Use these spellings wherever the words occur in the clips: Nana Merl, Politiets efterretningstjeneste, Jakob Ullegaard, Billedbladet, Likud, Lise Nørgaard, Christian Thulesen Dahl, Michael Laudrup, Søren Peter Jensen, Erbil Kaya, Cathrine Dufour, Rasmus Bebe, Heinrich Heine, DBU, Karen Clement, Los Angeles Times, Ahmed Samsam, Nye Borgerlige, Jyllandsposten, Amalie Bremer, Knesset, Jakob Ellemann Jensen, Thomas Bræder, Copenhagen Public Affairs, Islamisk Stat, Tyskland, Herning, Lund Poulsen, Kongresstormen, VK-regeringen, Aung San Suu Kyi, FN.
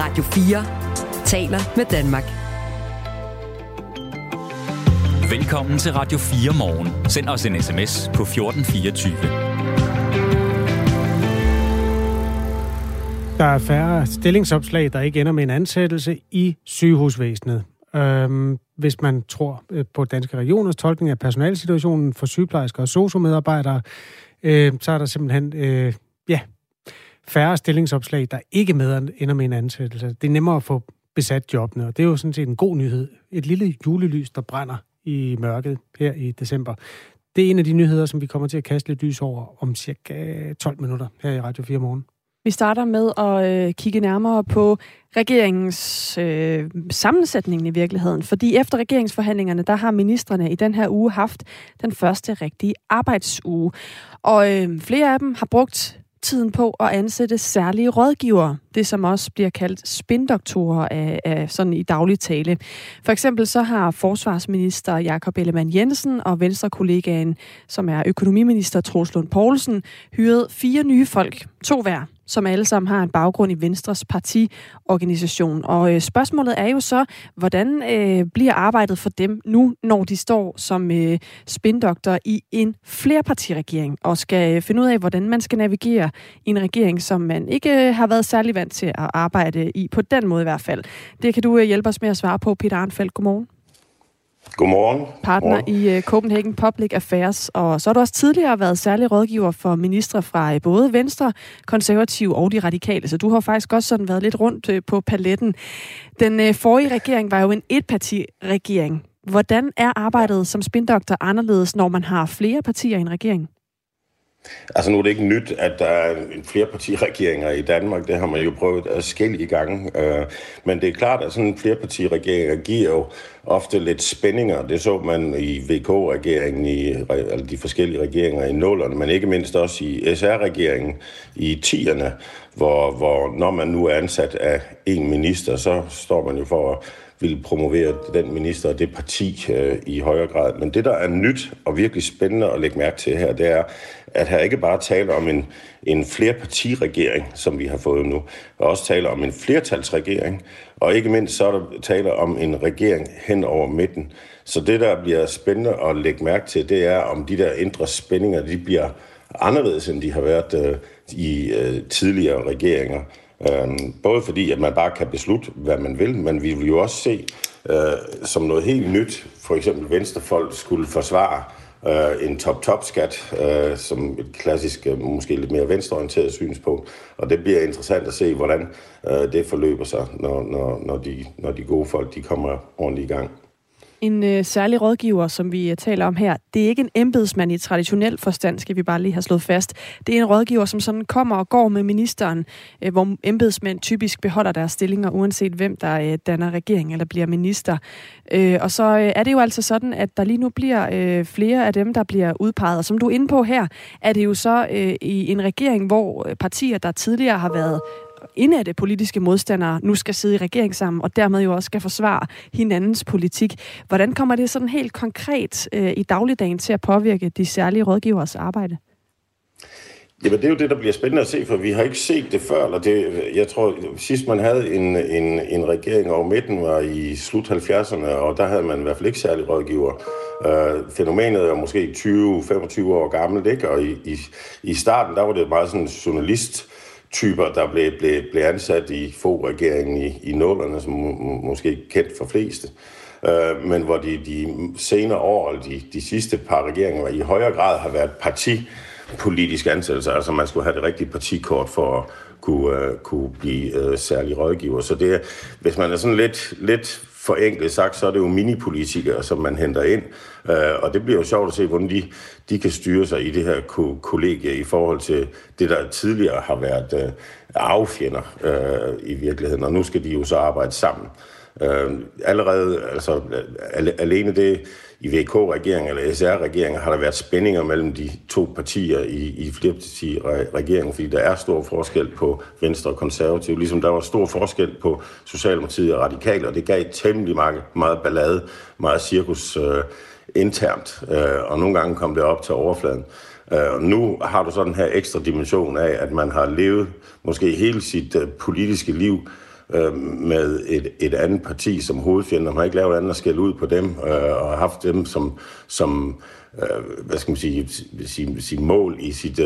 Radio 4 taler med Danmark. Velkommen til Radio 4 morgen. Send os en sms på 1424. Der er færre stillingsopslag, der ikke ender med en ansættelse i sygehusvæsenet. Hvis man tror på Danske Regioners tolkning af personalsituationen for sygeplejersker og sosu-medarbejdere, så er der simpelthen færre stillingsopslag, der ikke ender med en ansættelse. Det er nemmere at få besat jobbene, og det er jo sådan set en god nyhed. Et lille julelys, der brænder i mørket her i december. Det er en af de nyheder, som vi kommer til at kaste lidt lys over om cirka 12 minutter her i Radio 4 morgen. Vi starter med at kigge nærmere på regeringens sammensætning i virkeligheden. Fordi efter regeringsforhandlingerne, der har ministrene i den her uge haft den første rigtige arbejdsuge. Og flere af dem har brugt tiden på at ansætte særlige rådgivere. Det, som også bliver kaldt spindoktorer af sådan i daglig tale. For eksempel så har forsvarsminister Jakob Ellemann Jensen og Venstre-kollegaen, som er økonomiminister Troels Lund Poulsen, hyret 4 nye folk, 2 hver, som alle sammen har en baggrund i Venstres partiorganisation. Og spørgsmålet er jo så, hvordan bliver arbejdet for dem nu, når de står som spindoktor i en flerpartiregering, og skal finde ud af, hvordan man skal navigere i en regering, som man ikke har været særlig vant til at arbejde i, på den måde i hvert fald. Det kan du hjælpe os med at svare på, Peter Arnfeldt. Godmorgen. Godmorgen. Partner i Copenhagen Public Affairs, og så har du også tidligere været særlig rådgiver for ministre fra både Venstre, Konservative og De Radikale, så du har faktisk også sådan været lidt rundt på paletten. Den forrige regering var jo en etpartiregering. Hvordan er arbejdet som spindoktor anderledes, når man har flere partier i en regering? Altså nu er det ikke nyt, at der er flere partiregeringer i Danmark. Det har man jo prøvet forskellige gange. Men det er klart, at sådan en flerpartiregeringer giver jo ofte lidt spændinger. Det så man i VK-regeringen, eller de forskellige regeringer i 0'erne, men ikke mindst også i SR-regeringen i 10'erne, hvor når man nu er ansat af en minister, så står man jo for at ville promovere den minister og det parti i højere grad. Men det, der er nyt og virkelig spændende at lægge mærke til her, det er, at her ikke bare taler om en flerpartiregering, som vi har fået nu, og også taler om en flertalsregering, og ikke mindst så er der taler om en regering hen over midten. Så det, der bliver spændende at lægge mærke til, det er, om de der indre spændinger, de bliver anderledes, end de har været i tidligere regeringer. Både fordi, at man bare kan beslutte, hvad man vil, men vi vil jo også se som noget helt nyt, for eksempel venstrefolk skulle forsvare en top-top-skat, som et klassisk, måske lidt mere venstreorienteret synspunkt. Og det bliver interessant at se, hvordan det forløber sig, når de gode folk de kommer ordentligt i gang. En særlig rådgiver, som vi taler om her, det er ikke en embedsmand i traditionel forstand, skal vi bare lige have slået fast. Det er en rådgiver, som sådan kommer og går med ministeren, hvor embedsmænd typisk beholder deres stillinger, uanset hvem der danner regering eller bliver minister. Og så er det jo altså sådan, at der lige nu bliver flere af dem, der bliver udpeget. Og som du er inde på her, er det jo så i en regering, hvor partier, der tidligere har været indadte politiske modstandere, nu skal sidde i regering sammen, og dermed jo også skal forsvare hinandens politik. Hvordan kommer det sådan helt konkret i dagligdagen til at påvirke de særlige rådgivers arbejde? Jamen, det er jo det, der bliver spændende at se, for vi har ikke set det før. Eller det, jeg tror, sidst man havde en regering over midten var i slut 70'erne, og der havde man i hvert fald ikke særlig rådgiver. Fænomenet er måske 20-25 år gammelt, ikke? Og i starten, der var det meget sådan en journalist-typer, der blev ansat i FO-regeringen i 0'erne, som måske ikke kendt for fleste. Men hvor de senere år, de sidste par regeringer, i højere grad har været partipolitiske ansættelser. Altså man skulle have det rigtige partikort for at kunne blive særlig rådgiver. Så det er, hvis man er sådan lidt forenklet sagt, så er det jo minipolitikere, som man henter ind. Og det bliver jo sjovt at se, hvordan de kan styre sig i det her kollegie i forhold til det, der tidligere har været arvefjender i virkeligheden. Og nu skal de jo så arbejde sammen. Allerede, altså alene det i VK-regeringen eller SR-regeringen, har der været spændinger mellem de 2 partier i flerpartiregeringen, fordi der er stor forskel på Venstre og Konservative, ligesom der var stor forskel på Socialdemokratiet og Radikale, og det gav temmelig meget ballade, meget cirkus internt, og nogle gange kom det op til overfladen. Nu har du så den her ekstra dimension af, at man har levet måske hele sit politiske liv med et andet parti som hovedfjende. De har ikke lavet andet end at skælde ud på dem, og haft dem som mål i sit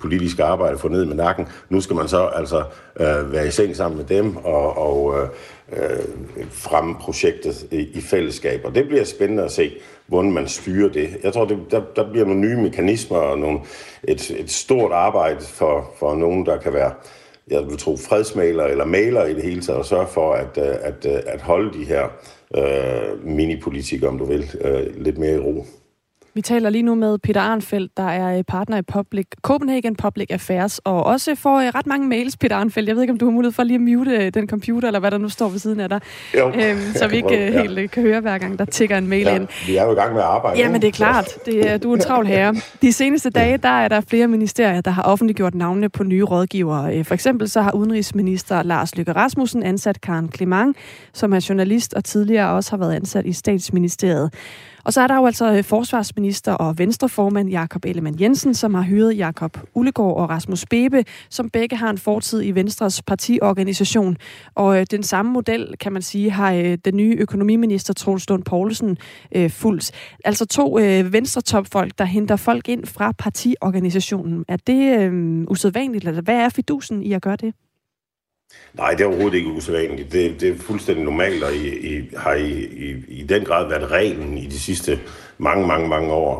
politiske arbejde for ned med nakken. Nu skal man så altså være i seng sammen med dem og fremme projektet i fællesskab. Og det bliver spændende at se, hvordan man styrer det. Jeg tror, der bliver nogle nye mekanismer og et stort arbejde for nogen, der kan være, jeg vil tro, fredsmalere eller malere i det hele taget, og sørge for at holde de her minipolitikere, om du vil, lidt mere i ro. Vi taler lige nu med Peter Arnfeldt, der er partner i Copenhagen Public Affairs, og også får ret mange mails, Peter Arnfeldt. Jeg ved ikke, om du har mulighed for lige at mute den computer, eller hvad der nu står ved siden af dig, så vi ikke helt kan høre hver gang, der tikker en mail ind. Vi er jo i gang med at arbejde. Jamen, det er klart. Du er en travl herre. De seneste dage, der er der flere ministerier, der har offentliggjort navnene på nye rådgivere. For eksempel så har udenrigsminister Lars Løkke Rasmussen ansat Karen Clement, som er journalist og tidligere også har været ansat i Statsministeriet. Og så er der jo altså forsvarsminister og venstreformand Jakob Ellemann Jensen, som har hyret Jakob Ullegaard og Rasmus Bebe, som begge har en fortid i Venstres partiorganisation. Og den samme model, kan man sige, har den nye økonomiminister Troels Lund Poulsen fulgt. Altså to venstretopfolk, der henter folk ind fra partiorganisationen. Er det usædvanligt, eller hvad er fidusen i at gøre det? Nej, det er overhovedet ikke usædvanligt. Det er fuldstændig normalt, og har i den grad været reglen i de sidste mange år.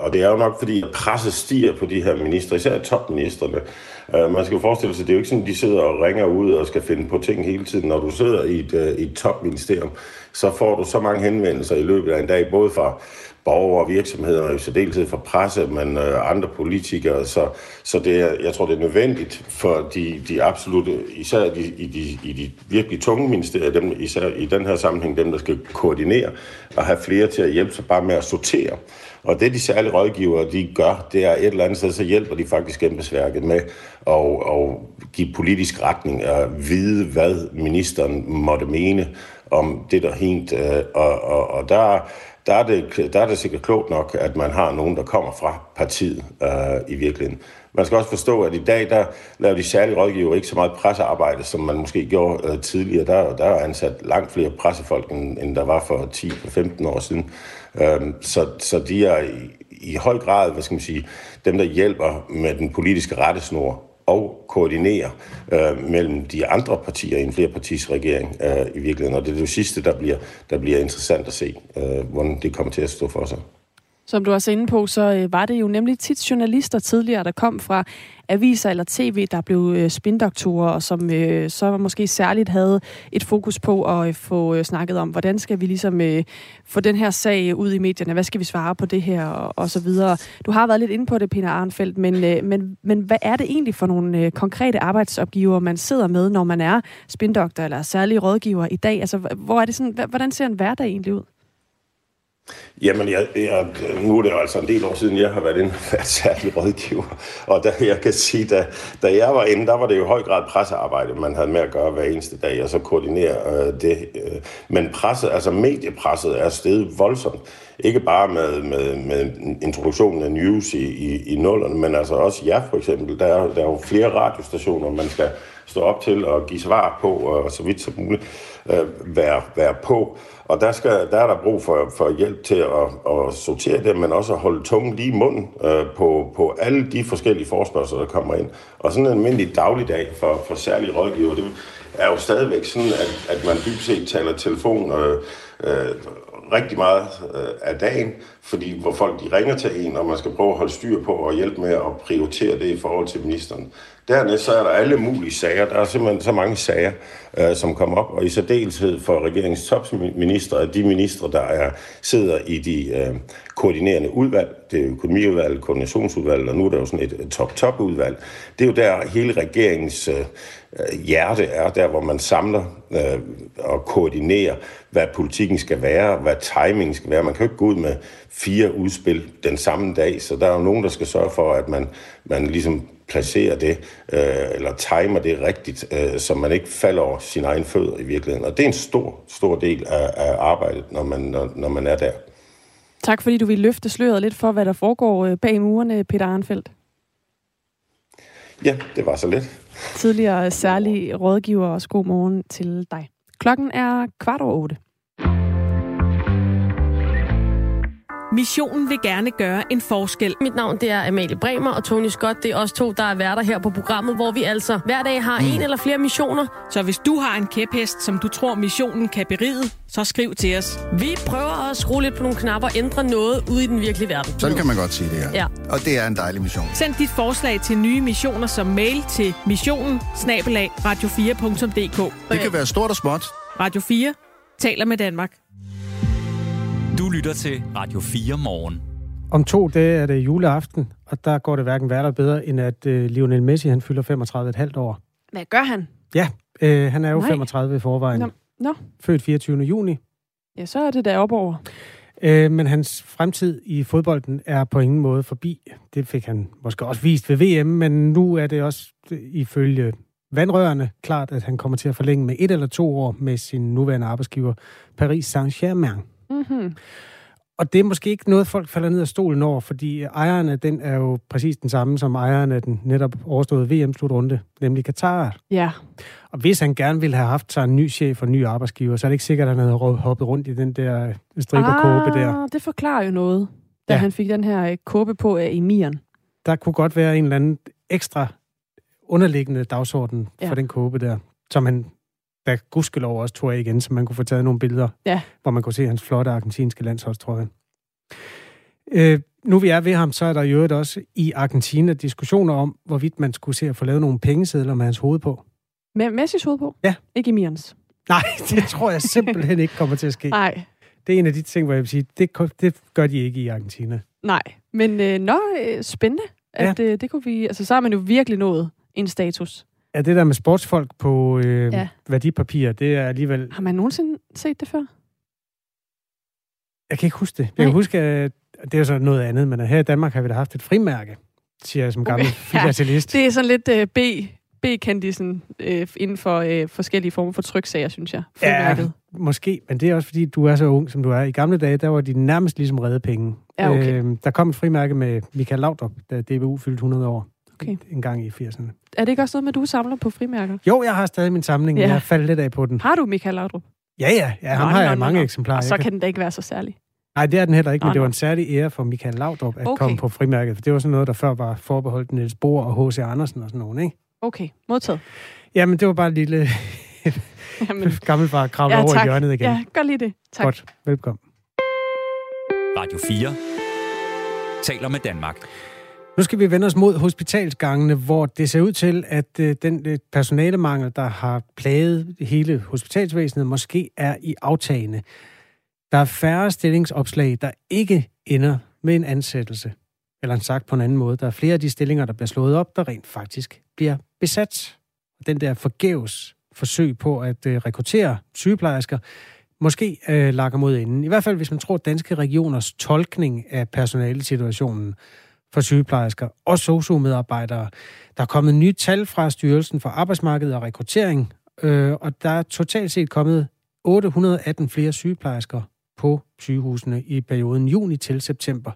Og det er jo nok, fordi presset stiger på de her ministre, især topministerne. Man skal jo forestille sig, det er jo ikke sådan, at de sidder og ringer ud og skal finde på ting hele tiden. Når du sidder i et topministerium, så får du så mange henvendelser i løbet af en dag, både fra borgere og virksomheder, og i særdeleshed fra presse, men andre politikere. Så jeg tror, det er nødvendigt for de absolutte, især i de virkelig tunge ministerier, dem, især i den her sammenhæng, dem, der skal koordinere, og have flere til at hjælpe sig bare med at sortere. Og det, de særlige rådgivere, de gør, det er et eller andet sted, så hjælper de faktisk embedsværket med at give politisk retning og vide, hvad ministeren måtte mene om det, der hent. Og der er det sikkert klogt nok, at man har nogen, der kommer fra partiet i virkeligheden. Man skal også forstå, at i dag, der laver de særlige rådgivere ikke så meget pressearbejde, som man måske gjorde tidligere. Der er ansat langt flere pressefolk, end der var for 10-15 år siden. Så de er i høj grad, dem, der hjælper med den politiske rettesnor og koordinerer mellem de andre partier i en flerpartisregering i virkeligheden. Og det er det sidste, der bliver interessant at se, hvordan det kommer til at stå for sig. Som du også er inde på, så var det jo nemlig tit journalister tidligere, der kom fra aviser eller tv, der blev spindoktorer, og som så måske særligt havde et fokus på at få snakket om, hvordan skal vi ligesom få den her sag ud i medierne, hvad skal vi svare på det her, og så videre. Du har været lidt inde på det, Peter Arnfeldt, men hvad er det egentlig for nogle konkrete arbejdsopgiver, man sidder med, når man er spindoktor eller særlige rådgiver i dag? Altså, hvor er det sådan, hvordan ser en hverdag egentlig ud? Jamen, nu er det jo altså en del år siden, jeg har været særlig rådgiver, og jeg kan sige, da jeg var inde, der var det jo i høj grad pressearbejde, man havde med at gøre hver eneste dag, og så koordinere det. Men presset, altså mediepresset, er steget voldsomt. Ikke bare med introduktionen af news i nullerne, men altså også jer for eksempel. Der er jo flere radiostationer, man skal stå op til og give svar på, og så vidt som muligt være på. Og der er brug for hjælp til at sortere det, men også at holde tungen lige i munden på alle de forskellige forespørgsler, der kommer ind. Og sådan en almindelig dagligdag for særlige rådgiver, det er jo stadigvæk sådan, at man dybt set taler telefon rigtig meget af dagen, fordi hvor folk de ringer til en, og man skal prøve at holde styr på og hjælpe med at prioritere det i forhold til ministeren. Dernæst så er der alle mulige sager. Der er simpelthen så mange sager, som kommer op, og i særdeleshed for regeringens topminister, at de ministre, sidder i de koordinerende udvalg, det er økonomiudvalg, koordinationsudvalg, og nu er der jo sådan et top-top-udvalg. Det er jo der hele regeringens hjerte er, der hvor man samler og koordinerer, hvad politikken skal være, hvad timingen skal være. Man kan jo ikke gå ud med 4 udspil den samme dag, så der er jo nogen, der skal sørge for, at man ligesom placerer det, eller timer det rigtigt, så man ikke falder over sine egne fødder i virkeligheden. Og det er en stor, stor del af arbejdet, når man er der. Tak fordi du ville løfte sløret lidt for, hvad der foregår bag murene, Peter Arnfeldt. Ja, det var så lidt. Tidligere særlig rådgiver, også god morgen til dig. Klokken er 7:15. Missionen vil gerne gøre en forskel. Mit navn det er Amalie Bremer og Tony Scott. Det er os to, der er værter her på programmet, hvor vi altså hver dag har en eller flere missioner. Så hvis du har en kæphest, som du tror missionen kan beride, så skriv til os. Vi prøver at skrue lidt på nogle knapper og ændre noget ude i den virkelige verden. Sådan kan man godt sige det her. Ja. Og det er en dejlig mission. Send dit forslag til nye missioner som mail til missionen@radio4.dk. Det kan være stort og småt. Radio 4 taler med Danmark. Du lytter til Radio 4 morgen. Om 2 dage er det juleaften, og der går det hverken værre bedre, end at Lionel Messi han fylder 35,5 år. Hvad gør han? Ja, han er jo 35 i forvejen. No. Født 24. juni. Ja, så er det der op over. Men hans fremtid i fodbolden er på ingen måde forbi. Det fik han måske også vist ved VM, men nu er det også ifølge vandrørene klart, at han kommer til at forlænge med 1 eller 2 år med sin nuværende arbejdsgiver, Paris Saint-Germain. Mm-hmm. Og det er måske ikke noget, folk falder ned af stolen over, fordi ejeren af den er jo præcis den samme som ejeren af den netop overståede VM-slutrunde, nemlig Qatar. Ja. Og hvis han gerne ville have haft sig en ny chef og en ny arbejdsgiver, så er det ikke sikkert, at han havde hoppet rundt i den der striberkåbe der. Det forklarer jo noget, da han fik den her kåbe på af emiren. Der kunne godt være en eller anden ekstra underliggende dagsorden for den kåbe der, som han der gudskelov også tog af igen, så man kunne få taget nogle billeder, hvor man kunne se hans flotte argentinske landsholdstrøje. Nu vi er ved ham, så er der jo også i Argentina diskussioner om, hvorvidt man skulle se at få lavet nogle pengesedler med hans hoved på. Med Messis hoved på? Ja. Ikke Emirens? Nej, det tror jeg simpelthen ikke kommer til at ske. Nej. Det er en af de ting, hvor jeg vil sige, det gør de ikke i Argentina. Nej, men spændende. At, det kunne vi, altså, så har man jo virkelig nået en status. Ja, det der med sportsfolk på værdipapirer, det er alligevel... Har man nogensinde set det før? Jeg kan ikke huske det. Jeg kan huske, at det er sådan noget andet, men her i Danmark har vi da haft et frimærke, siger jeg som gammel filatelist. Det er sådan lidt B-kendisen inden for forskellige former for tryksager, synes jeg. Frimærket. Ja, måske, men det er også fordi, du er så ung, som du er. I gamle dage, der var de nærmest ligesom redde penge. Ja, okay. Der kom et frimærke med Michael Laudrup, da DBU fyldte 100 år. Okay. En gang i 80'erne. Er det ikke også noget med, at du samler på frimærker? Jo, jeg har stadig min samling, men jeg har faldet lidt af på den. Har du Michael Laudrup? Ja, ham har jeg mange eksemplarer. Og så kan den da ikke være så særlig. Nej, det er den heller ikke, men det var en særlig ære for Michael Laudrup at komme på frimærket, for det var sådan noget, der før var forbeholdt Niels Bohr og H.C. Andersen og sådan noget, ikke? Okay, modtaget. Jamen, det var bare en lille gammelfar kravle over i hjørnet igen. Ja, gør lige det. Tak. Godt, velkommen. Radio 4 taler med Danmark. Nu skal vi vende os mod hospitalsgangene, hvor det ser ud til, at den personalemangel, der har plaget hele hospitalsvæsenet, måske er i aftagende. Der er færre stillingsopslag, der ikke ender med en ansættelse. Eller sagt på en anden måde, der er flere af de stillinger, der bliver slået op, der rent faktisk bliver besat. Den der forgæves forsøg på at rekruttere sygeplejersker, måske lakker mod enden. I hvert fald, hvis man tror Danske Regioners tolkning af personalesituationen for sygeplejersker og sosu-medarbejdere. Der er kommet nye tal fra Styrelsen for Arbejdsmarked og Rekruttering, og der er totalt set kommet 818 flere sygeplejersker på sygehusene i perioden juni til september,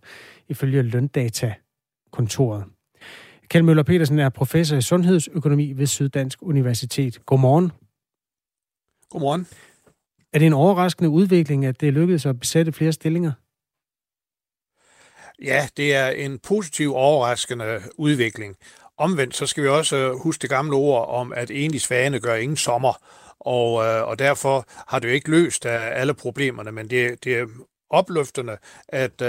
ifølge Løndata-kontoret. Kjell Møller-Petersen er professor i sundhedsøkonomi ved Syddansk Universitet. Godmorgen. Godmorgen. Er det en overraskende udvikling, at det lykkedes at besætte flere stillinger? Ja, det er en positiv, overraskende udvikling. Omvendt, så skal vi også huske det gamle ord om, at enlig svane gør ingen sommer, og derfor har det jo ikke løst alle problemerne, men det er opløftende, at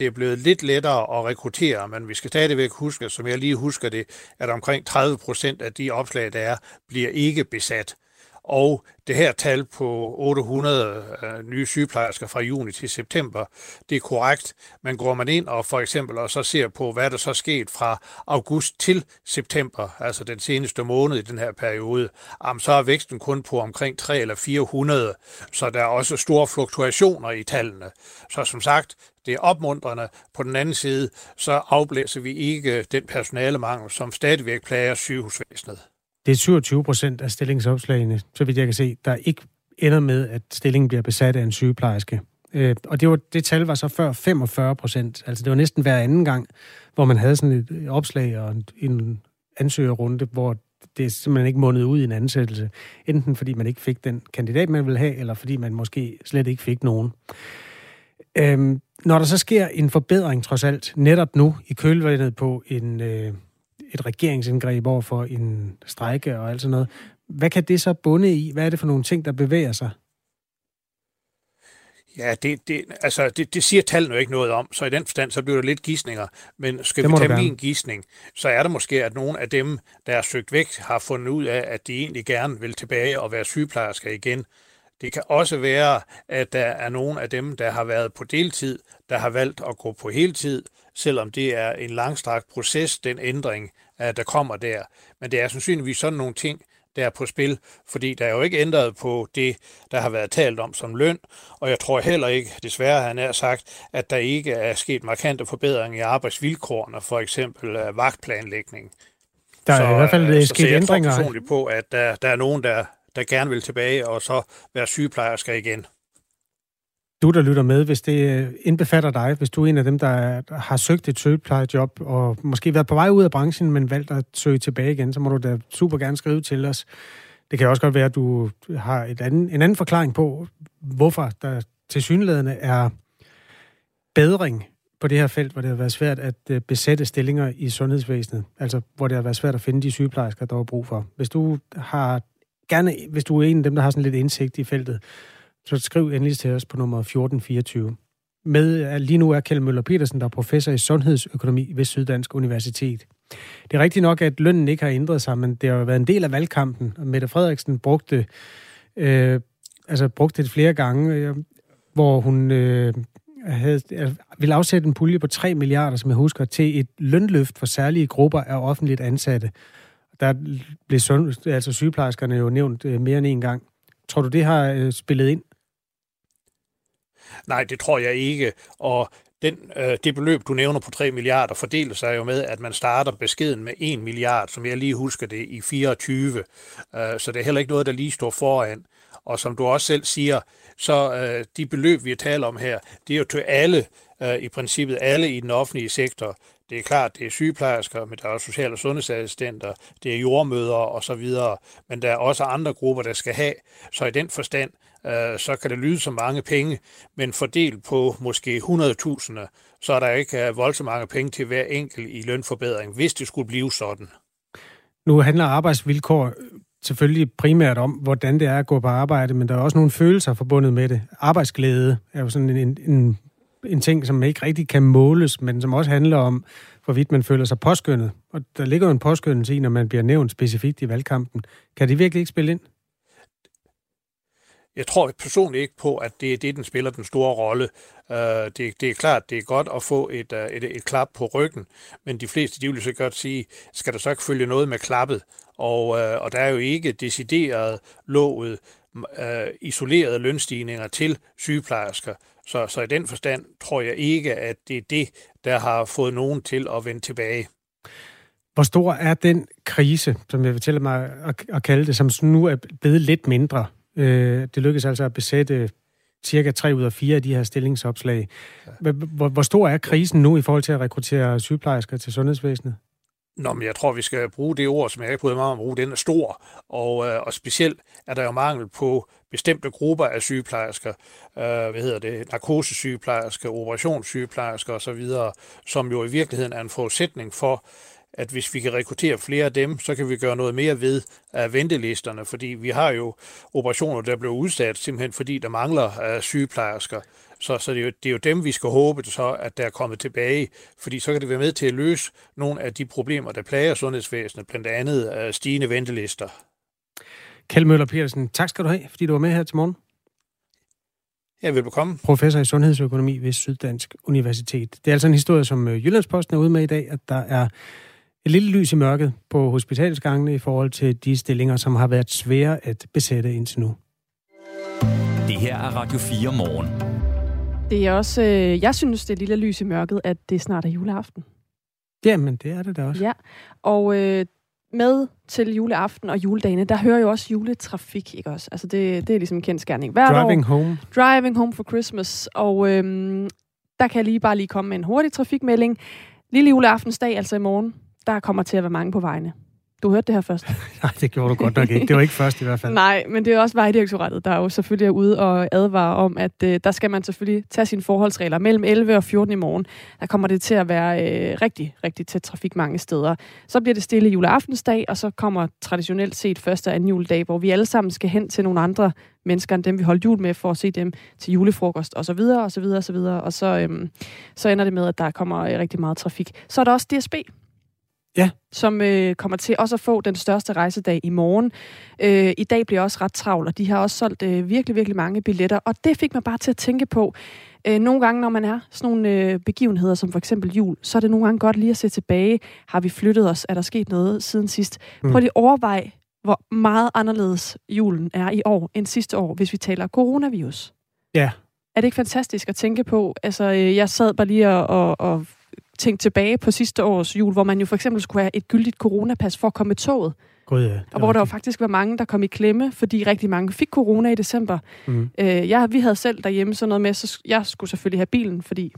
det er blevet lidt lettere at rekruttere, men vi skal stadigvæk huske, som jeg lige husker det, at omkring 30% af de opslag, der er, bliver ikke besat. Og det her tal på 800 nye sygeplejersker fra juni til september, det er korrekt. Men går man ind og for eksempel og så ser på, hvad der så skete fra august til september, altså den seneste måned i den her periode, så er væksten kun på omkring 300 eller 400, så der er også store fluktuationer i tallene. Så som sagt, det er opmuntrende. På den anden side, så afblæser vi ikke den personalemangel, som stadigvæk plager sygehusvæsenet. Det er 27% af stillingsopslagene, så vidt jeg kan se, der ikke ender med, at stillingen bliver besat af en sygeplejerske. Og det tal var så før 45%. Altså det var næsten hver anden gang, hvor man havde sådan et opslag og en ansøgerrunde, hvor det simpelthen ikke mundede ud i en ansættelse. Enten fordi man ikke fik den kandidat, man ville have, eller fordi man måske slet ikke fik nogen. Når der så sker en forbedring trods alt netop nu i kølvandet på et regeringsindgreb over for en strejke og alt sådan noget, hvad kan det så bunde i? Hvad er det for nogle ting, der bevæger sig? Ja, det siger tallene jo ikke noget om, så i den forstand, så bliver det lidt gidsninger. Men skal vi tage min gidsning, så er det måske, at nogle af dem, der er søgt væk, har fundet ud af, at de egentlig gerne vil tilbage og være sygeplejersker igen. Det kan også være, at der er nogle af dem, der har været på deltid, der har valgt at gå på heltid, selvom det er en langstrakt proces, den ændring, der kommer der. Men det er sandsynligvis sådan nogle ting, der er på spil, fordi der er jo ikke ændret på det, der har været talt om som løn, og jeg tror heller ikke, desværre han har sagt, at der ikke er sket markante forbedringer i arbejdsvilkårene, for eksempel vagtplanlægning. Der er i hvert fald sket ændringer. Så jeg tror personligt på, at der er nogen, der gerne vil tilbage og så være sygeplejersker igen. Du, der lytter med, hvis det indbefatter dig, hvis du er en af dem, der har søgt et sygeplejejob og måske været på vej ud af branchen, men valgt at søge tilbage igen, så må du da super gerne skrive til os. Det kan også godt være, at du har en anden forklaring på, hvorfor der tilsyneladende er bedring på det her felt, hvor det har været svært at besætte stillinger i sundhedsvæsenet. Altså, hvor det har været svært at finde de sygeplejersker, der var brug for. Hvis du er en af dem, der har sådan lidt indsigt i feltet, så skriv endelig til os på nummer 1424. Med lige nu er Kjell Møller-Petersen, der er professor i sundhedsøkonomi ved Syddansk Universitet. Det er rigtigt nok, at lønnen ikke har ændret sig, men det har jo været en del af valgkampen, og Mette Frederiksen brugte det flere gange, hvor hun ville afsætte en pulje på 3 milliarder, som jeg husker, til et lønløft for særlige grupper af offentligt ansatte. Der blev sygeplejerskerne jo nævnt mere end en gang. Tror du, det har spillet ind? Nej, det tror jeg ikke, og det beløb, du nævner på 3 milliarder, fordeler sig jo med, at man starter beskeden med 1 milliard, som jeg lige husker det, i 24. Så det er heller ikke noget, der lige står foran. Og som du også selv siger, så de beløb, vi taler om her, det er jo til alle, i princippet alle i den offentlige sektor. Det er klart, det er sygeplejersker, men der er også social- og sundhedsassistenter, det er jordmødre osv., men der er også andre grupper, der skal have. Så i den forstand, så kan det lyde som mange penge, men fordelt på måske 100.000, så er der ikke voldsomt mange penge til hver enkelt i lønforbedring, hvis det skulle blive sådan. Nu handler arbejdsvilkår selvfølgelig primært om, hvordan det er at gå på arbejde, men der er også nogle følelser forbundet med det. Arbejdsglæde er jo sådan en ting, som ikke rigtig kan måles, men som også handler om, hvorvidt man føler sig påskyndet. Og der ligger jo en påskyndelse i, når man bliver nævnt specifikt i valgkampen. Kan det virkelig ikke spille ind? Jeg tror personligt ikke på, at det er det, den spiller den store rolle. Det er klart, det er godt at få et klap på ryggen, men de fleste, de vil så godt sige, skal der så ikke følge noget med klappet? Og der er jo ikke decideret lovet isolerede lønstigninger til sygeplejersker. Så i den forstand tror jeg ikke, at det er det, der har fået nogen til at vende tilbage. Hvor stor er den krise, som jeg vil tillade mig at kalde det, som nu er blevet lidt mindre? Det lykkedes altså at besætte cirka 3 ud af 4 af de her stillingsopslag. Hvor stor er krisen nu i forhold til at rekruttere sygeplejersker til sundhedsvæsenet? Nå, men jeg tror, vi skal bruge det ord, som jeg ikke bryder mig om at bruge. Den er stor, og specielt er der jo mangel på bestemte grupper af sygeplejersker, narkosesygeplejersker, operationssygeplejersker osv., som jo i virkeligheden er en forudsætning for, at hvis vi kan rekruttere flere af dem, så kan vi gøre noget mere ved ventelisterne, fordi vi har jo operationer, der bliver udsat, simpelthen fordi der mangler sygeplejersker. Så det er jo dem, vi skal håbe, så, at der er kommet tilbage, fordi så kan det være med til at løse nogle af de problemer, der plager sundhedsvæsenet, blandt andet stigende ventelister. Kjeld Møller-Petersen, tak skal du have, fordi du var med her til morgen. Ja, velbekomme. Professor i sundhedsøkonomi ved Syddansk Universitet. Det er altså en historie, som Jyllandsposten er ude med i dag, at der er et lille lys i mørket på hospitalsgangene i forhold til de stillinger, som har været svære at besætte indtil nu. Det her er Radio 4 morgen. Det er også, jeg synes, det er lille lys i mørket, at det snart er juleaften. Jamen, det er det da også. Ja, og med til juleaften og juledagene, der hører jo også juletrafik, ikke også? Altså, det er ligesom kendsgerning. Driving home. Driving home for Christmas. Og der kan jeg bare lige komme med en hurtig trafikmelding. Lille juleaftensdag, altså i morgen, der kommer til at være mange på vejene. Du hørte det her først. Nej, det gjorde du godt nok ikke. Det var ikke først i hvert fald. Nej, men det er også Vejdirektoratet, der jo selvfølgelig er ude og advarer om, at der skal man selvfølgelig tage sine forholdsregler. Mellem 11 og 14 i morgen, der kommer det til at være rigtig, rigtig tæt trafik mange steder. Så bliver det stille juleaftensdag, og så kommer traditionelt set første og anden juledag, hvor vi alle sammen skal hen til nogle andre mennesker end dem, vi holdt jul med, for at se dem til julefrokost, og så videre, og så videre, og så videre. Og så ender det med, at der kommer rigtig meget trafik. Så er der også DSB. Ja. Som kommer til også at få den største rejsedag i morgen. I dag bliver også ret travlt, og de har også solgt virkelig, virkelig mange billetter, og det fik man bare til at tænke på. Nogle gange, når man er sådan nogle begivenheder, som for eksempel jul, så er det nogle gange godt lige at se tilbage. Har vi flyttet os? Er der sket noget siden sidst? Prøv lige at overveje, hvor meget anderledes julen er i år end sidste år, hvis vi taler coronavirus. Ja. Er det ikke fantastisk at tænke på? Altså, jeg sad bare lige og tænkte tilbage på sidste års jul, hvor man jo for eksempel skulle have et gyldigt coronapas for at komme med toget. God, ja. Og hvor der jo faktisk var mange, der kom i klemme, fordi rigtig mange fik corona i december. Vi havde selv derhjemme sådan noget med, så jeg skulle selvfølgelig have bilen, fordi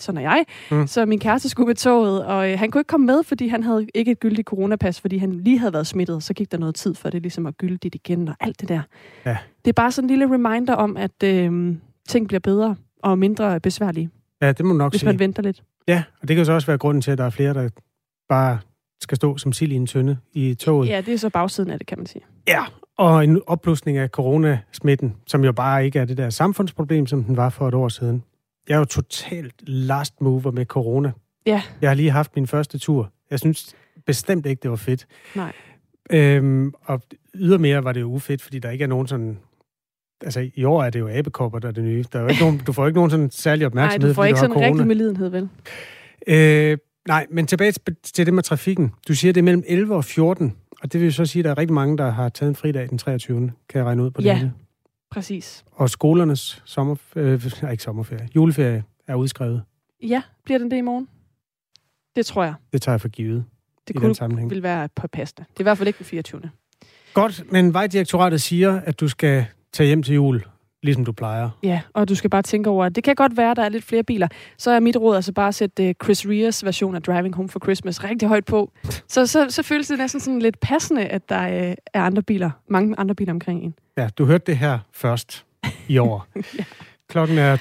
sådan er jeg. Så min kæreste skulle med toget, og han kunne ikke komme med, fordi han havde ikke et gyldigt coronapas, fordi han lige havde været smittet. Så gik der noget tid for det ligesom at gyldigt igen og alt det der. Ja. Det er bare sådan en lille reminder om, at ting bliver bedre og mindre besværlige. Ja, det må nok sige. Hvis man venter lidt. Ja, og det kan jo så også være grunden til, at der er flere, der bare skal stå som sild i en tønde i toget. Ja, det er så bagsiden af det, kan man sige. Ja, og en opblusning af coronasmitten, som jo bare ikke er det der samfundsproblem, som den var for et år siden. Jeg er jo totalt last mover med corona. Ja. Jeg har lige haft min første tur. Jeg synes bestemt ikke, det var fedt. Nej. Og ydermere var det jo ufedt, fordi der ikke er nogen sådan... Altså, i år er det jo abekopper, der er det nye. Der er jo ikke nogen, du får ikke nogen sådan særlig opmærksomhed. Nej, du får ikke sådan en rigtig medlidenhed, vel? Nej, men tilbage til det med trafikken. Du siger, det er mellem 11 og 14, og det vil så sige, at der er rigtig mange, der har taget en fridag den 23. Kan jeg regne ud på det? Ja, præcis. Og skolernes juleferie er udskrevet. Ja, bliver den det i morgen? Det tror jeg. Det tager jeg for givet. Det kunne vil være på pasta. Det er i hvert fald ikke den 24. Godt, men Vejdirektoratet siger, at du skal... tag hjem til jul, ligesom du plejer. Ja, og du skal bare tænke over, at det kan godt være, at der er lidt flere biler. Så er mit råd altså bare at sætte Chris Rears version af Driving Home for Christmas rigtig højt på. Så føles det næsten sådan lidt passende, at der er andre biler, mange andre biler omkring en. Ja, du hørte det her først i år. Ja. Klokken er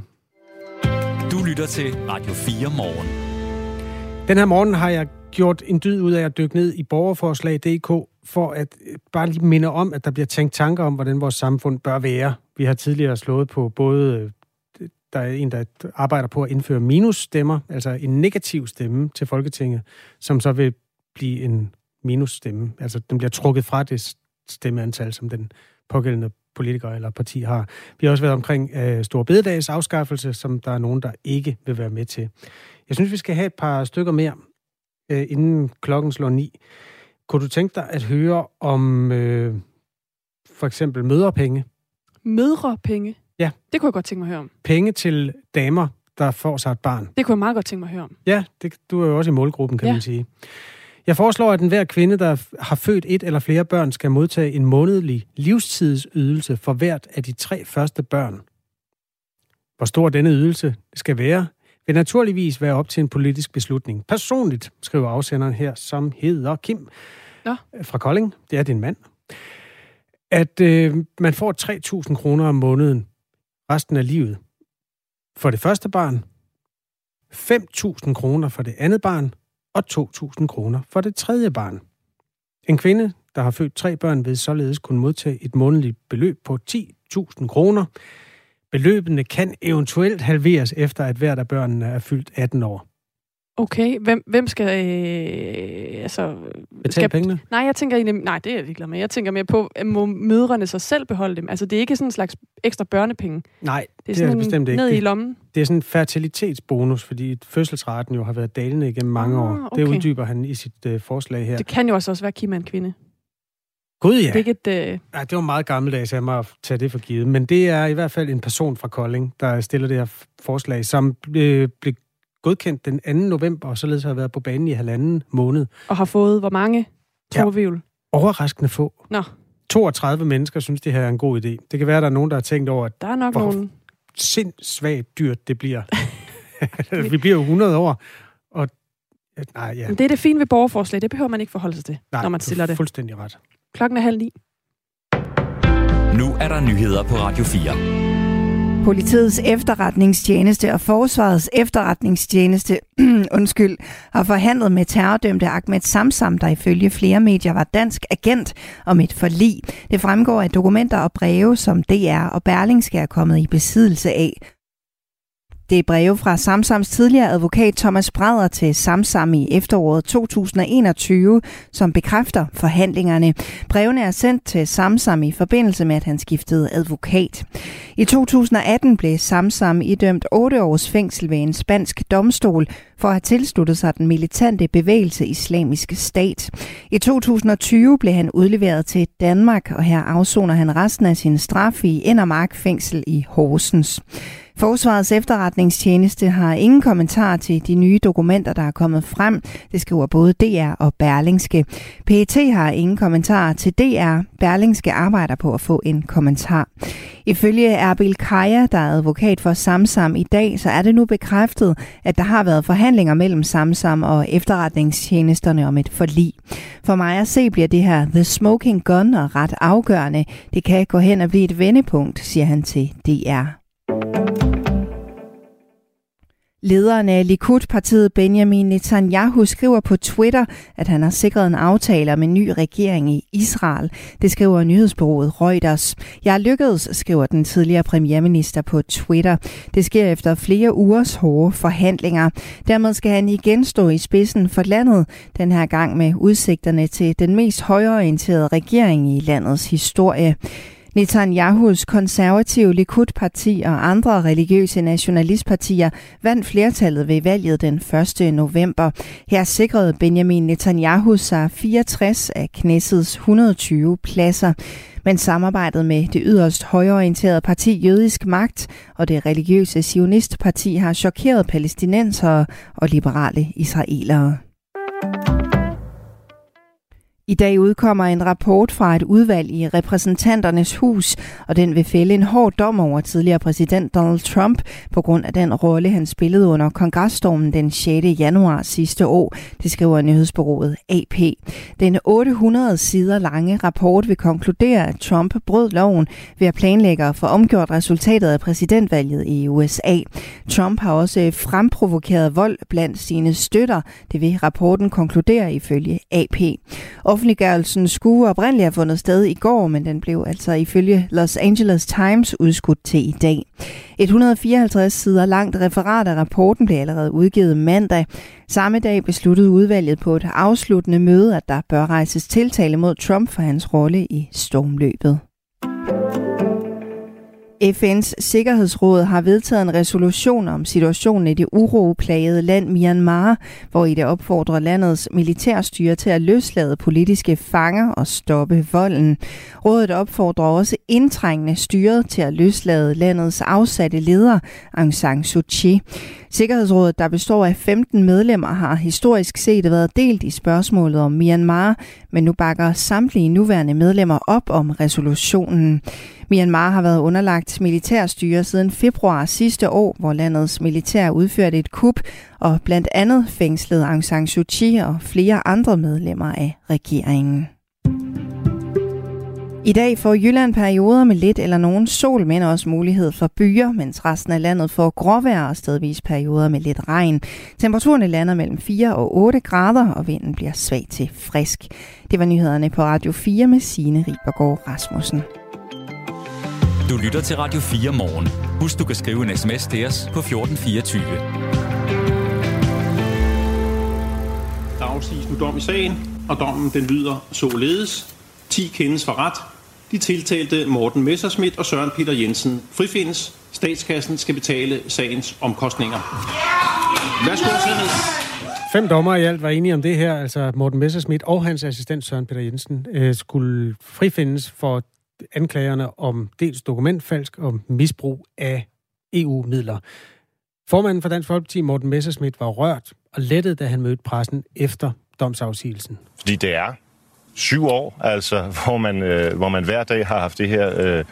7:55. Du lytter til Radio 4 morgen. Den her morgen har jeg gjort en dyd ud af at dykke ned i borgerforslag.dk for at bare lige minde om, at der bliver tænkt tanker om, hvordan vores samfund bør være. Vi har tidligere slået på både, der er en, der arbejder på at indføre minusstemmer, altså en negativ stemme til Folketinget, som så vil blive en minusstemme. Altså den bliver trukket fra det stemmeantal, som den pågældende politiker eller parti har. Vi har også været omkring store bededags afskaffelse, som der er nogen, der ikke vil være med til. Jeg synes, vi skal have et par stykker mere, inden klokken slår 9. Kunne du tænke dig at høre om for eksempel mødrepenge? Mødrepenge? Ja. Det kunne jeg godt tænke mig at høre om. Penge til damer, der får sig et barn. Det kunne jeg meget godt tænke mig at høre om. Ja, du er jo også i målgruppen, kan man sige. Jeg foreslår, at enhver kvinde, der har født et eller flere børn, skal modtage en månedlig livstidsydelse for hvert af de 3 første børn. Hvor stor denne ydelse skal være, vil naturligvis være op til en politisk beslutning. Personligt, skriver afsenderen her, som hedder Kim fra Kolding. Det er din mand. At man får 3.000 kroner om måneden resten af livet for det første barn, 5.000 kroner for det andet barn og 2.000 kroner for det tredje barn. En kvinde, der har født 3 børn, vil således kunne modtage et månedligt beløb på 10.000 kroner. Beløbene kan eventuelt halveres efter, at hvert af børnene er fyldt 18 år. Okay, hvem skal... betale pengene? Nej, jeg tænker egentlig... Nej, det er jeg ligeglad med. Jeg tænker mere på, må mødrene sig selv beholde dem? Altså, det er ikke sådan en slags ekstra børnepenge. Nej, det er sådan bestemt ikke. Ned i lommen. Det er sådan en fertilitetsbonus, fordi fødselsraten jo har været dalende igennem mange år. Okay. Det uddyber han i sit forslag her. Det kan jo også være Kim er en kvinde. Gud, ja. Det var meget gammeldags af mig at tage det for givet, men det er i hvert fald en person fra Kolding, der stiller det her forslag, som blev godkendt den 2. november, og således har været på banen i 1,5 måned. Og har fået hvor mange? Overraskende få. 32 mennesker synes, det her er en god idé. Det kan være, der er nogen, der har tænkt over, at der er nok nogen sindssygt dyrt det bliver. Vi bliver jo 100 år, og Nej, ja. Men det er det fine ved borgerforslag. Det behøver man ikke forholde sig til, nej, når man stiller det. Fuldstændig ret. Klokken er 8:30. Nu er der nyheder på Radio 4. Politiets efterretningstjeneste og Forsvarets efterretningstjeneste har forhandlet med terrordømte Ahmed Samsam, der ifølge flere medier var dansk agent, om et forlig. Det fremgår af dokumenter og breve, som DR og Berlingske er kommet i besiddelse af. Det er breve fra Samsams tidligere advokat Thomas Bræder til Samsam i efteråret 2021, som bekræfter forhandlingerne. Brevene er sendt til Samsam i forbindelse med, at han skiftede advokat. I 2018 blev Samsam idømt 8 års fængsel ved en spansk domstol for at have tilsluttet sig den militante bevægelse Islamisk Stat. I 2020 blev han udleveret til Danmark, og her afsoner han resten af sin straf i Endermark fængsel i Horsens. Forsvarets efterretningstjeneste har ingen kommentar til de nye dokumenter, der er kommet frem. Det skriver både DR og Berlingske. PET har ingen kommentar til DR. Berlingske arbejder på at få en kommentar. Ifølge Erbil Kaya, der er advokat for Samsam i dag, så er det nu bekræftet, at der har været forhandlinger mellem Samsam og efterretningstjenesterne om et forlig. For mig at se bliver det her The Smoking Gun og ret afgørende. Det kan gå hen og blive et vendepunkt, siger han til DR. Lederen af Likud-partiet Benjamin Netanyahu skriver på Twitter, at han har sikret en aftale om en ny regering i Israel. Det skriver nyhedsbureauet Reuters. Jeg er lykkedes, skriver den tidligere premierminister på Twitter. Det sker efter flere ugers hårde forhandlinger. Dermed skal han igen stå i spidsen for landet, den her gang med udsigterne til den mest højreorienterede regering i landets historie. Netanyahus konservative Likud-parti og andre religiøse nationalistpartier vandt flertallet ved valget den 1. november. Her sikrede Benjamin Netanyahu sig 64 af Knessets 120 pladser. Men samarbejdet med det yderst højreorienterede parti Jødisk Magt og det religiøse sionistparti har chokeret palæstinensere og liberale israelere. I dag udkommer en rapport fra et udvalg i repræsentanternes hus, og den vil fælde en hård dom over tidligere præsident Donald Trump på grund af den rolle, han spillede under kongresstormen den 6. januar sidste år. Det skriver nyhedsbureauet AP. Den 800 sider lange rapport vil konkludere, at Trump brød loven ved at planlægge at få omgjort resultatet af præsidentvalget i USA. Trump har også fremprovokeret vold blandt sine støtter. Det vil rapporten konkludere ifølge AP. Offentliggørelsen skulle oprindeligt have fundet sted i går, men den blev altså ifølge Los Angeles Times udskudt til i dag. 154 sider langt referat af rapporten blev allerede udgivet mandag. Samme dag besluttede udvalget på et afsluttende møde, at der bør rejses tiltale mod Trump for hans rolle i stormløbet. FN's Sikkerhedsråd har vedtaget en resolution om situationen i det uroplagede land Myanmar, hvor i det opfordrer landets militærstyre til at løslade politiske fanger og stoppe volden. Rådet opfordrer også indtrængende styret til at løslade landets afsatte leder, Aung San Suu Kyi. Sikkerhedsrådet, der består af 15 medlemmer, har historisk set været delt i spørgsmålet om Myanmar, men nu bakker samtlige nuværende medlemmer op om resolutionen. Myanmar har været underlagt militærstyre siden februar sidste år, hvor landets militær udførte et kup og blandt andet fængslede Aung San Suu Kyi og flere andre medlemmer af regeringen. I dag får Jylland perioder med lidt eller nogen sol, men også mulighed for byer, mens resten af landet får gråvejr og stedvis perioder med lidt regn. Temperaturen lander mellem 4 og 8 grader, og vinden bliver svag til frisk. Det var nyhederne på Radio 4 med Signe Ribergaard Rasmussen. Du lytter til Radio 4 morgen. Husk, du kan skrive en sms til os på 1424. Der afsiges nu dom i sagen, og dommen den lyder således. 10 kendes for ret. De tiltalte Morten Messerschmidt og Søren Peter Jensen frifindes. Statskassen skal betale sagens omkostninger. Værsgo, Søren. 5 dommer i alt var enige om det her. Altså Morten Messerschmidt og hans assistent Søren Peter Jensen skulle frifindes for anklagerne om dels dokumentfalsk og misbrug af EU-midler. Formanden for Dansk Folkeparti, Morten Messerschmidt, var rørt og lettet, da han mødte pressen efter domsafsigelsen. Fordi det er 7 år, altså, hvor man hver dag har haft det her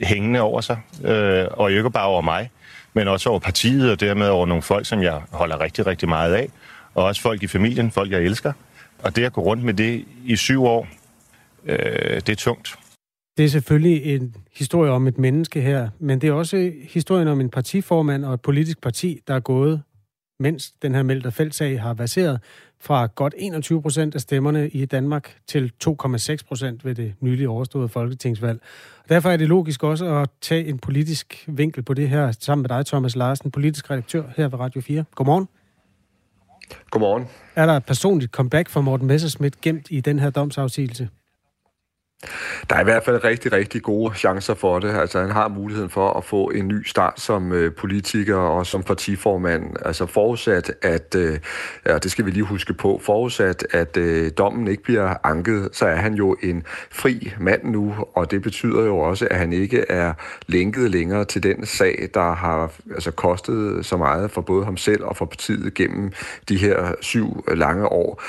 hængende over sig, og ikke bare over mig, men også over partiet og dermed over nogle folk, som jeg holder rigtig, rigtig meget af, og også folk i familien, folk jeg elsker. Og det at gå rundt med det i 7 år, det er tungt. Det er selvfølgelig en historie om et menneske her, men det er også historien om en partiformand og et politisk parti, der er gået, mens den her Meldt-Feld-sag har verseret, fra godt 21% af stemmerne i Danmark til 2,6% ved det nylig overståede folketingsvalg. Derfor er det logisk også at tage en politisk vinkel på det her, sammen med dig, Thomas Larsen, politisk redaktør her ved Radio 4. Godmorgen. Godmorgen. Er der et personligt comeback for Morten Messerschmidt gemt i den her domsafsigelse? Der er i hvert fald rigtig, rigtig gode chancer for det. Altså, han har muligheden for at få en ny start som politiker og som partiformand. Altså forudsat, at, ja, det skal vi lige huske på, forudsat, at dommen ikke bliver anket, så er han jo en fri mand nu, og det betyder jo også, at han ikke er lænket længere til den sag, der har altså, kostet så meget for både ham selv og for partiet gennem de her 7 lange år.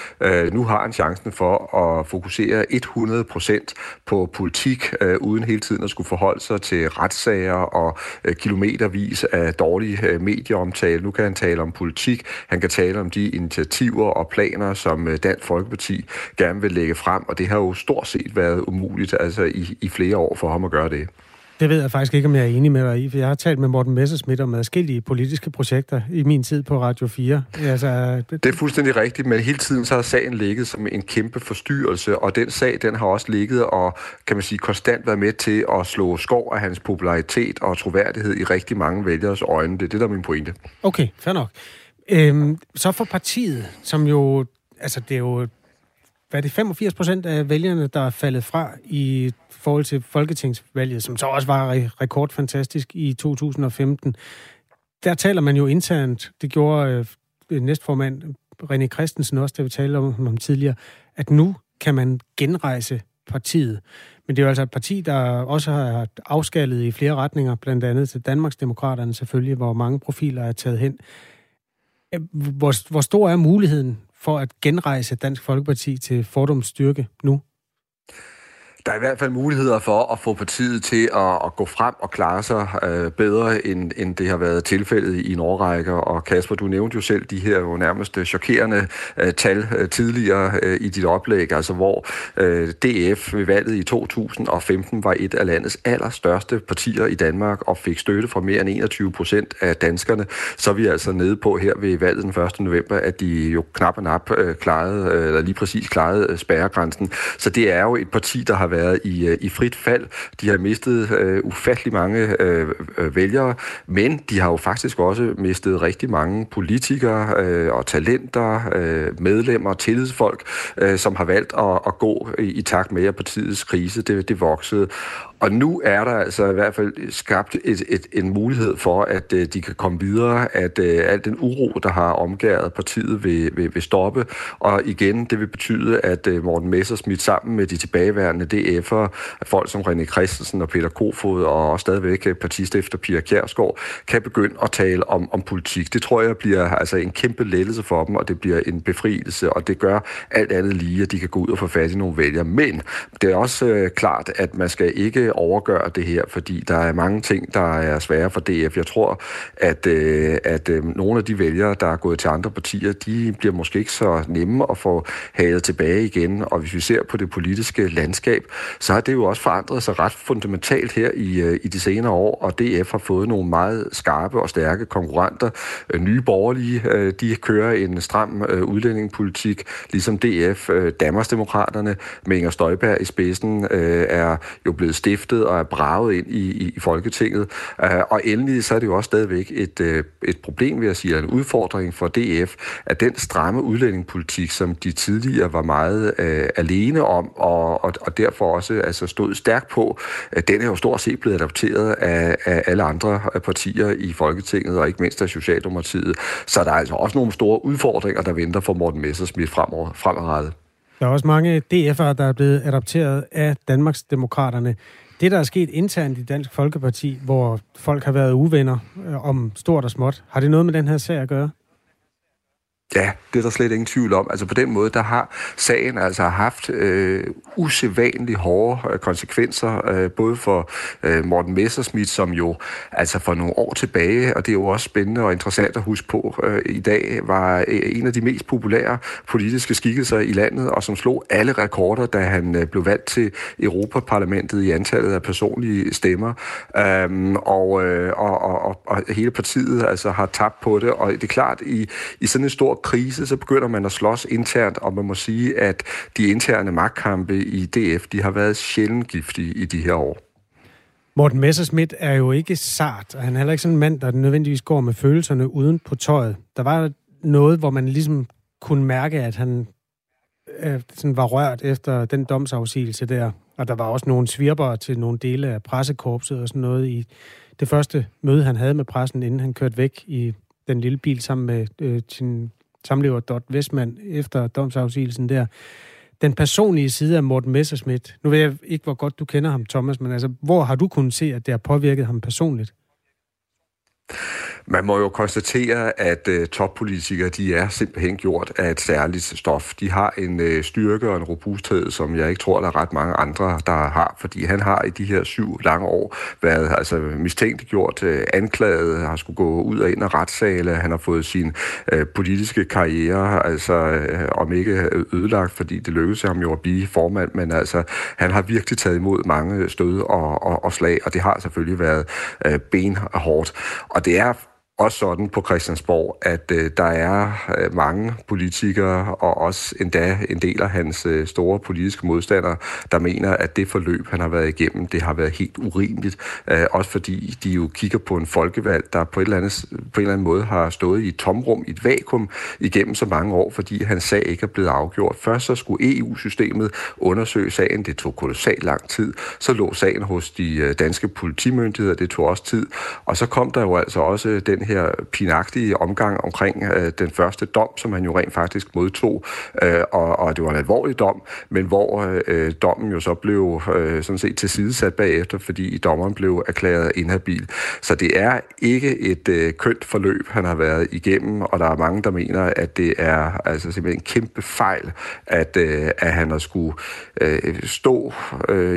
Nu har han chancen for at fokusere 100% på politik, uden hele tiden at skulle forholde sig til retssager og kilometervis af dårlige medieomtale. Nu kan han tale om politik, han kan tale om de initiativer og planer, som Dansk Folkeparti gerne vil lægge frem, og det har jo stort set været umuligt altså i flere år for ham at gøre det. Det ved jeg faktisk ikke, om jeg er enig med dig i, for jeg har talt med Morten Messerschmidt om adskillige politiske projekter i min tid på Radio 4. Altså... Det er fuldstændig rigtigt, men hele tiden så har sagen ligget som en kæmpe forstyrrelse, og den sag, den har også ligget og, kan man sige, konstant været med til at slå skår af hans popularitet og troværdighed i rigtig mange vælgeres øjne. Det er det, der er min pointe. Okay, fair nok. Så for partiet, som jo, altså det er jo, hvad er det, 85% af vælgerne, der er faldet fra i forhold til folketingsvalget, som så også var rekordfantastisk i 2015. Der taler man jo internt, det gjorde næstformand René Christensen også, da vi talte om tidligere, at nu kan man genrejse partiet. Men det er jo altså et parti, der også har afskaldet i flere retninger, blandt andet til Danmarksdemokraterne selvfølgelig, hvor mange profiler er taget hen. Hvor stor er muligheden for at genrejse Dansk Folkeparti til fordums styrke nu? Der er i hvert fald muligheder for at få partiet til at gå frem og klare sig bedre, end det har været tilfældet i en årrække. Og Kasper, du nævnte jo selv de her jo nærmest chokerende tal tidligere i dit oplæg, altså hvor DF ved valget i 2015 var et af landets allerstørste partier i Danmark og fik støtte fra mere end 21% af danskerne. Så er vi altså nede på her ved valget den 1. november, at de jo knap og nap klarede, eller lige præcis klarede spærregrænsen. Så det er jo et parti, der har været i frit fald. De har mistet ufattelig mange vælgere, men de har jo faktisk også mistet rigtig mange politikere og talenter, medlemmer, tillidsfolk, som har valgt at gå i takt med, at partiets krise det voksede. Og nu er der altså i hvert fald skabt en mulighed for, at de kan komme videre, at al den uro, der har omgæret partiet, vil stoppe. Og igen, det vil betyde, at Morten Messerschmidt sammen med de tilbageværende DF'er, folk som René Christensen og Peter Kofod og stadigvæk partistifter Pia Kjærsgaard, kan begynde at tale om politik. Det tror jeg bliver altså en kæmpe lettelse for dem, og det bliver en befrielse, og det gør alt andet lige, at de kan gå ud og få fat i nogle vælgere. Men det er også klart, at man skal ikke overgøre det her, fordi der er mange ting, der er svære for DF. Jeg tror, at nogle af de vælgere, der er gået til andre partier, de bliver måske ikke så nemme at få halet tilbage igen, og hvis vi ser på det politiske landskab, så har det jo også forandret sig ret fundamentalt her i de senere år, og DF har fået nogle meget skarpe og stærke konkurrenter. Nye Borgerlige, de kører en stram udlændingepolitik, ligesom DF. Danmarksdemokraterne med Inger Støjberg i spidsen er jo blevet stiftet og er braget ind i Folketinget. Og endelig så er det jo også stadigvæk et problem, vil jeg sige, en udfordring for DF, at den stramme udlændingepolitik, som de tidligere var meget alene om, og derfor også altså stod stærkt på, den er jo stort set blevet adopteret af alle andre partier i Folketinget, og ikke mindst af Socialdemokratiet. Så der er altså også nogle store udfordringer, der venter for Morten Messerschmidt fremadrettet. Der er også mange DF'ere, der er blevet adopteret af Danmarksdemokraterne. Det, der er sket internt i Dansk Folkeparti, hvor folk har været uvenner om stort og småt, har det noget med den her sag at gøre? Ja, det er der slet ingen tvivl om. Altså på den måde, der har sagen altså haft usædvanligt hårde konsekvenser, både for Morten Messerschmidt, som jo altså for nogle år tilbage, og det er jo også spændende og interessant at huske på, i dag var en af de mest populære politiske skikkelser i landet, og som slog alle rekorder, da han blev valgt til Europaparlamentet i antallet af personlige stemmer. Og hele partiet altså har tabt på det, og det er klart, i sådan en stor krise, så begynder man at slås internt, og man må sige, at de interne magtkampe i DF, de har været sjældent giftige i de her år. Morten Messerschmidt er jo ikke sart, og han er heller ikke sådan en mand, der nødvendigvis går med følelserne uden på tøjet. Der var noget, hvor man ligesom kunne mærke, at han sådan var rørt efter den domsafsigelse der, og der var også nogle svirpere til nogle dele af pressekorpset og sådan noget i det første møde, han havde med pressen, inden han kørte væk i den lille bil sammen med sin samlever Dot Westman efter domsafsigelsen der. Den personlige side af Morten Messerschmidt, nu ved jeg ikke, hvor godt du kender ham, Thomas, men altså, hvor har du kunnet se, at det har påvirket ham personligt? Man må jo konstatere, at toppolitikere, de er simpelthen gjort af et særligt stof. De har en styrke og en robusthed, som jeg ikke tror, der er ret mange andre, der har. Fordi han har i de her 7 lange år været altså mistænkeliggjort, anklaget, har skulle gå ud og ind af retssale. Han har fået sin politiske karriere, altså om ikke ødelagt, fordi det lykkedes ham jo at blive formand. Men altså, han har virkelig taget imod mange stød og slag, og det har selvfølgelig været benhårdt. Og det er også sådan på Christiansborg, at der er mange politikere, og også endda en del af hans store politiske modstandere, der mener, at det forløb, han har været igennem, det har været helt urimeligt. Også fordi de jo kigger på en folkevalg, der på en eller anden måde har stået i et tomrum, i et vakuum, igennem så mange år, fordi hans sag ikke er blevet afgjort. Først så skulle EU-systemet undersøge sagen. Det tog kolossalt lang tid. Så lå sagen hos de danske politimyndigheder. Det tog også tid. Og så kom der jo altså også den her pinagtige omgang omkring den første dom, som han jo rent faktisk modtog, og det var en alvorlig dom, men hvor dommen jo så blev sådan set tilsidesat bagefter, fordi dommeren blev erklæret inhabil. Så det er ikke et kønt forløb, han har været igennem, og der er mange, der mener, at det er altså simpelthen en kæmpe fejl, at han har skulle stå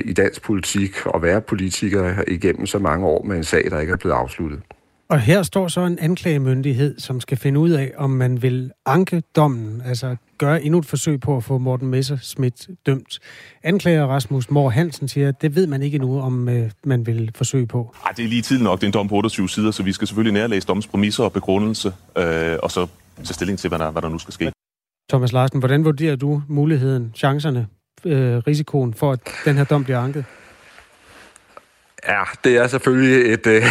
i dansk politik og være politiker igennem så mange år med en sag, der ikke er blevet afsluttet. Og her står så en anklagemyndighed, som skal finde ud af, om man vil anke dommen, altså gøre endnu et forsøg på at få Morten Messerschmidt dømt. Anklager Rasmus Mohr Hansen siger, at det ved man ikke endnu, om man vil forsøge på. Ej, det er lige tid nok. Det er en dom på 28 sider, så vi skal selvfølgelig nærlæse dommens præmisser og begrundelse, og så tage stilling til, hvad der nu skal ske. Thomas Larsen, hvordan vurderer du muligheden, chancerne, risikoen for, at den her dom bliver anket? Ja, det er selvfølgelig et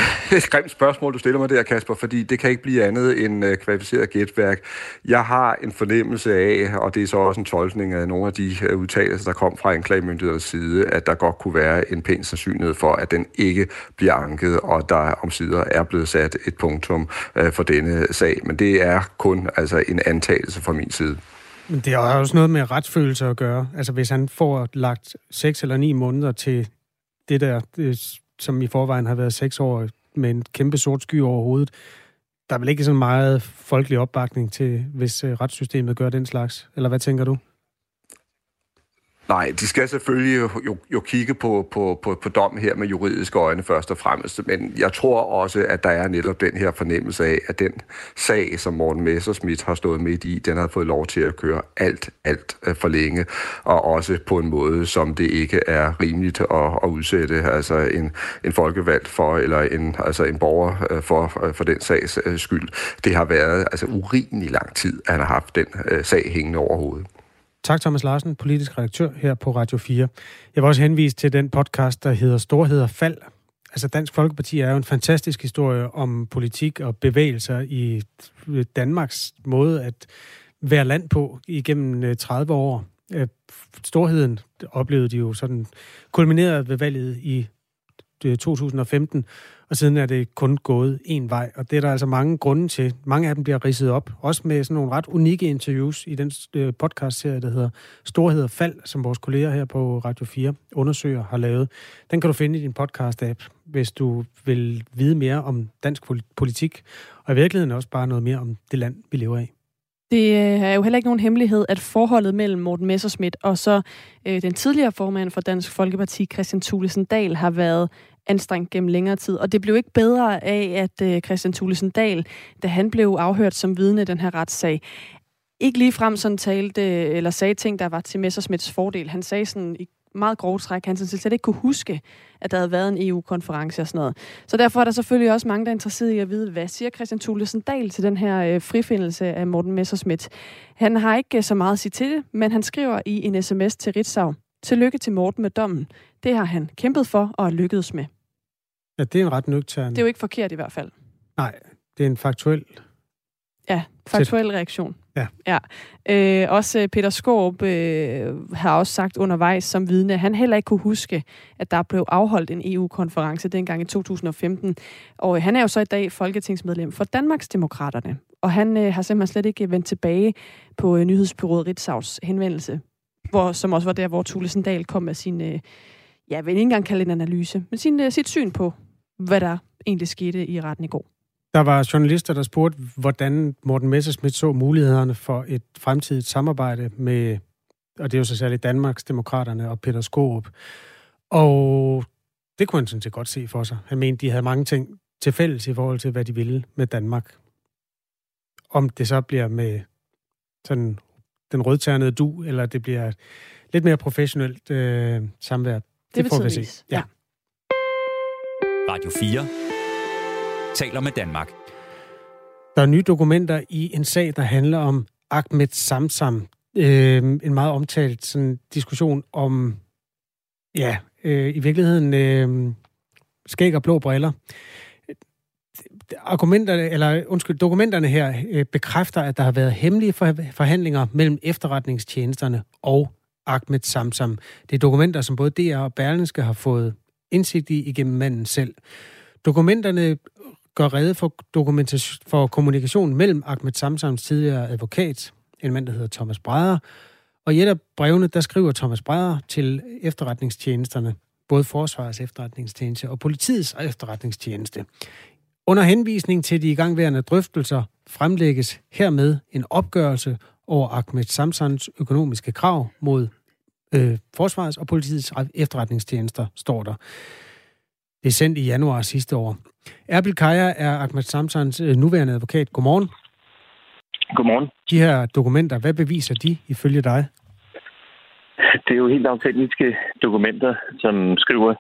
grimt spørgsmål, du stiller mig der, Kasper, fordi det kan ikke blive andet end kvalificeret gætværk. Jeg har en fornemmelse af, og det er så også en tolkning af nogle af de udtalelser, der kom fra anklagemyndighedernes side, at der godt kunne være en pæn sandsynlighed for, at den ikke bliver anket, og der omsider er blevet sat et punktum for denne sag. Men det er kun altså en antagelse fra min side. Men det har også noget med retsfølelse at gøre. Altså hvis han får lagt 6 eller 9 måneder til det der, som i forvejen har været 6 år med en kæmpe sort sky over hovedet. Der er vel ikke så meget folkelig opbakning til, hvis retssystemet gør den slags? Eller hvad tænker du? Nej, de skal selvfølgelig jo kigge på dom her med juridiske øjne først og fremmest, men jeg tror også, at der er netop den her fornemmelse af, at den sag, som Morten Messerschmidt har stået midt i, den har fået lov til at køre alt for længe, og også på en måde, som det ikke er rimeligt at udsætte altså en folkevalgt for, eller en borger for den sags skyld. Det har været altså urimelig lang tid, at han har haft den sag hængende over hovedet. Tak, Thomas Larsen, politisk redaktør her på Radio 4. Jeg vil også henvise til den podcast, der hedder Storheder Fald. Altså, Dansk Folkeparti er jo en fantastisk historie om politik og bevægelser i Danmarks måde at være land på igennem 30 år. Storheden oplevede de jo sådan kulmineret ved valget i 2015, og siden er det kun gået én vej, og det er der altså mange grunde til. Mange af dem bliver ridset op, også med sådan nogle ret unikke interviews i den podcastserie, der hedder Storhed og Fald, som vores kolleger her på Radio 4 undersøger har lavet. Den kan du finde i din podcast-app, hvis du vil vide mere om dansk politik, og i virkeligheden også bare noget mere om det land, vi lever i. Det er jo heller ikke nogen hemmelighed, at forholdet mellem Morten Messerschmidt og så den tidligere formand for Dansk Folkeparti, Christian Thulesen Dahl, har været anstrengt gennem længere tid. Og det blev ikke bedre af, at Christian Thulesen Dahl, da han blev afhørt som vidne i den her retssag, ikke ligefrem sådan talte eller sagde ting, der var til Messerschmidts fordel. Han sagde sådan i meget grove træk, han sådan slet ikke kunne huske, at der havde været en EU-konference og sådan noget. Så derfor er der selvfølgelig også mange, der er interesseret i at vide, hvad siger Christian Thulesen Dahl til den her frifindelse af Morten Messerschmidt. Han har ikke så meget at sige til det, men han skriver i en sms til Ritzau: "Tillykke til Morten med dommen. Det har han kæmpet for og lykkedes med." Ja, det er en ret nøgtern. Det er jo ikke forkert i hvert fald. Nej, det er en faktuel... Ja, faktuel reaktion. Ja. Ja. Også Peter Skårup har også sagt undervejs som vidne, han heller ikke kunne huske, at der blev afholdt en EU-konference dengang i 2015. Og han er jo så i dag folketingsmedlem for Danmarksdemokraterne. Og han har simpelthen slet ikke vendt tilbage på nyhedsbyrået Ritzaus henvendelse, som også var der, hvor Thulesen Dahl kom med sin, jeg vil ikke engang kalde en analyse, men sit syn på, hvad der egentlig skete i retten i går. Der var journalister, der spurgte, hvordan Morten Messerschmidt så mulighederne for et fremtidigt samarbejde med, og det er jo så særligt Danmarksdemokraterne og Peter Skårup. Og det kunne han sådan set godt se for sig. Han mente, de havde mange ting til fælles i forhold til, hvad de ville med Danmark. Om det så bliver med sådan den rødternede du, eller det bliver lidt mere professionelt samvær. Det får vi se. Ja. Radio 4 taler med Danmark. Der er nye dokumenter i en sag, der handler om Ahmed Samsam. En meget omtalt sådan, diskussion om, ja, i virkeligheden skæg og blå briller. Dokumenterne her bekræfter, at der har været hemmelige forhandlinger mellem efterretningstjenesterne og Ahmed Samsam. Det er dokumenter, som både DR og Berlingske har fået indsigt i igennem manden selv. Dokumenterne gør rede for kommunikation mellem Ahmed Samsams tidligere advokat, en mand, der hedder Thomas Bræder, og i et af brevene, der skriver Thomas Bræder til efterretningstjenesterne, både Forsvarets efterretningstjeneste og Politiets efterretningstjeneste. Under henvisning til de igangværende drøftelser fremlægges hermed en opgørelse over Ahmed Samsams økonomiske krav mod Forsvarets og Politiets efterretningstjenester, står der. Det er sendt i januar sidste år. Erbil Kaya er Ahmed Samsams nuværende advokat. Godmorgen. Godmorgen. De her dokumenter, hvad beviser de ifølge dig? Det er jo helt autentiske dokumenter, som skriver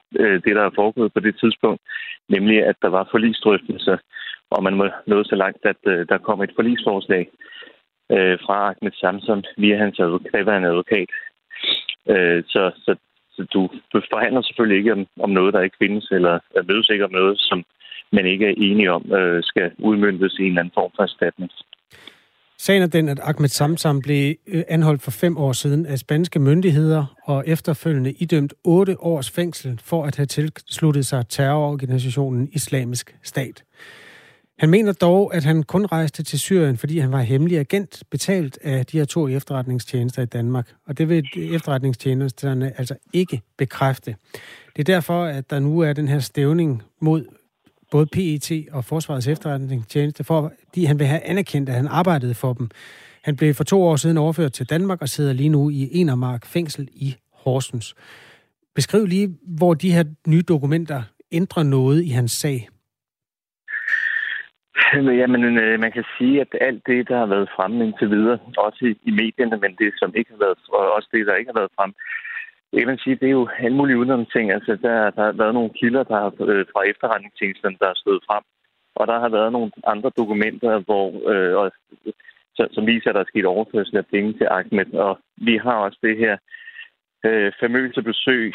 det, der er foregået på det tidspunkt. Nemlig, at der var forlisdrøftelser, og man nåede så langt, at der kom et forlisforslag fra Ahmed Samsam via hans advokat. Så du forhandler selvfølgelig ikke om noget, der ikke findes, eller mødes ikke om noget, som man ikke er enige om, skal udmøntes i en eller anden form for erstatning. Sagen er den, at Ahmed Samsam blev anholdt for 5 år siden af spanske myndigheder og efterfølgende idømt 8 års fængsel for at have tilsluttet sig terrororganisationen Islamisk Stat. Han mener dog, at han kun rejste til Syrien, fordi han var hemmelig agent, betalt af de her 2 efterretningstjenester i Danmark. Og det vil efterretningstjenesterne altså ikke bekræfte. Det er derfor, at der nu er den her stævning mod både PET og Forsvarets efterretningstjeneste, fordi han vil have anerkendt, at han arbejdede for dem. Han blev for 2 år siden overført til Danmark og sidder lige nu i Enemark fængsel i Horsens. Beskriv lige, hvor de her nye dokumenter ændrer noget i hans sag. Jamen, man kan sige, at alt det, der har været fremme indtil videre, også i medierne, men det, som ikke har været, og også det, der ikke har været fremme, jeg vil sige, det er jo alle mulige udenomting. Altså, der har været nogle kilder, der har fra efterretningstjenesterne, der er stået frem, og der har været nogle andre dokumenter, hvor som viser, at der er sket overførsel af penge til Ahmed, og vi har også det her famøse besøg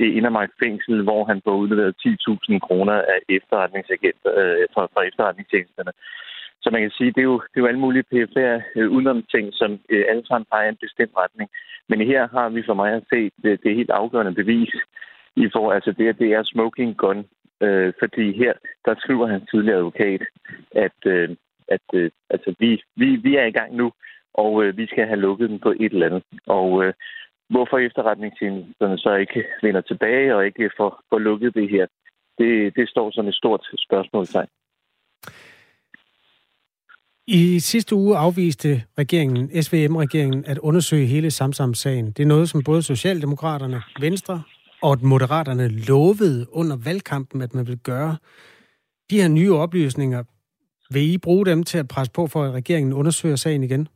i Enemark fængsel, hvor han får udleveret 10.000 kroner af efterretningsagenter fra efterretningstjenesterne. Så man kan sige, at det er jo alle mulige perifære udenom ting, som alle sammen peger en bestemt retning. Men her har vi for mig at se det helt afgørende bevis i forhold altså det er smoking gun, fordi her der skriver hans tidligere advokat, at altså vi er i gang nu, og vi skal have lukket den på et eller andet. Og hvorfor efterretningstjenesterne så ikke vender tilbage og ikke får lukket det her, det står som et stort spørgsmålstegn. I sidste uge afviste regeringen, SVM-regeringen, at undersøge hele Samsam-sagen. Det er noget, som både Socialdemokraterne, Venstre og Moderaterne lovede under valgkampen, at man ville gøre. De her nye oplysninger, vil I bruge dem til at presse på for, at regeringen undersøger sagen igen?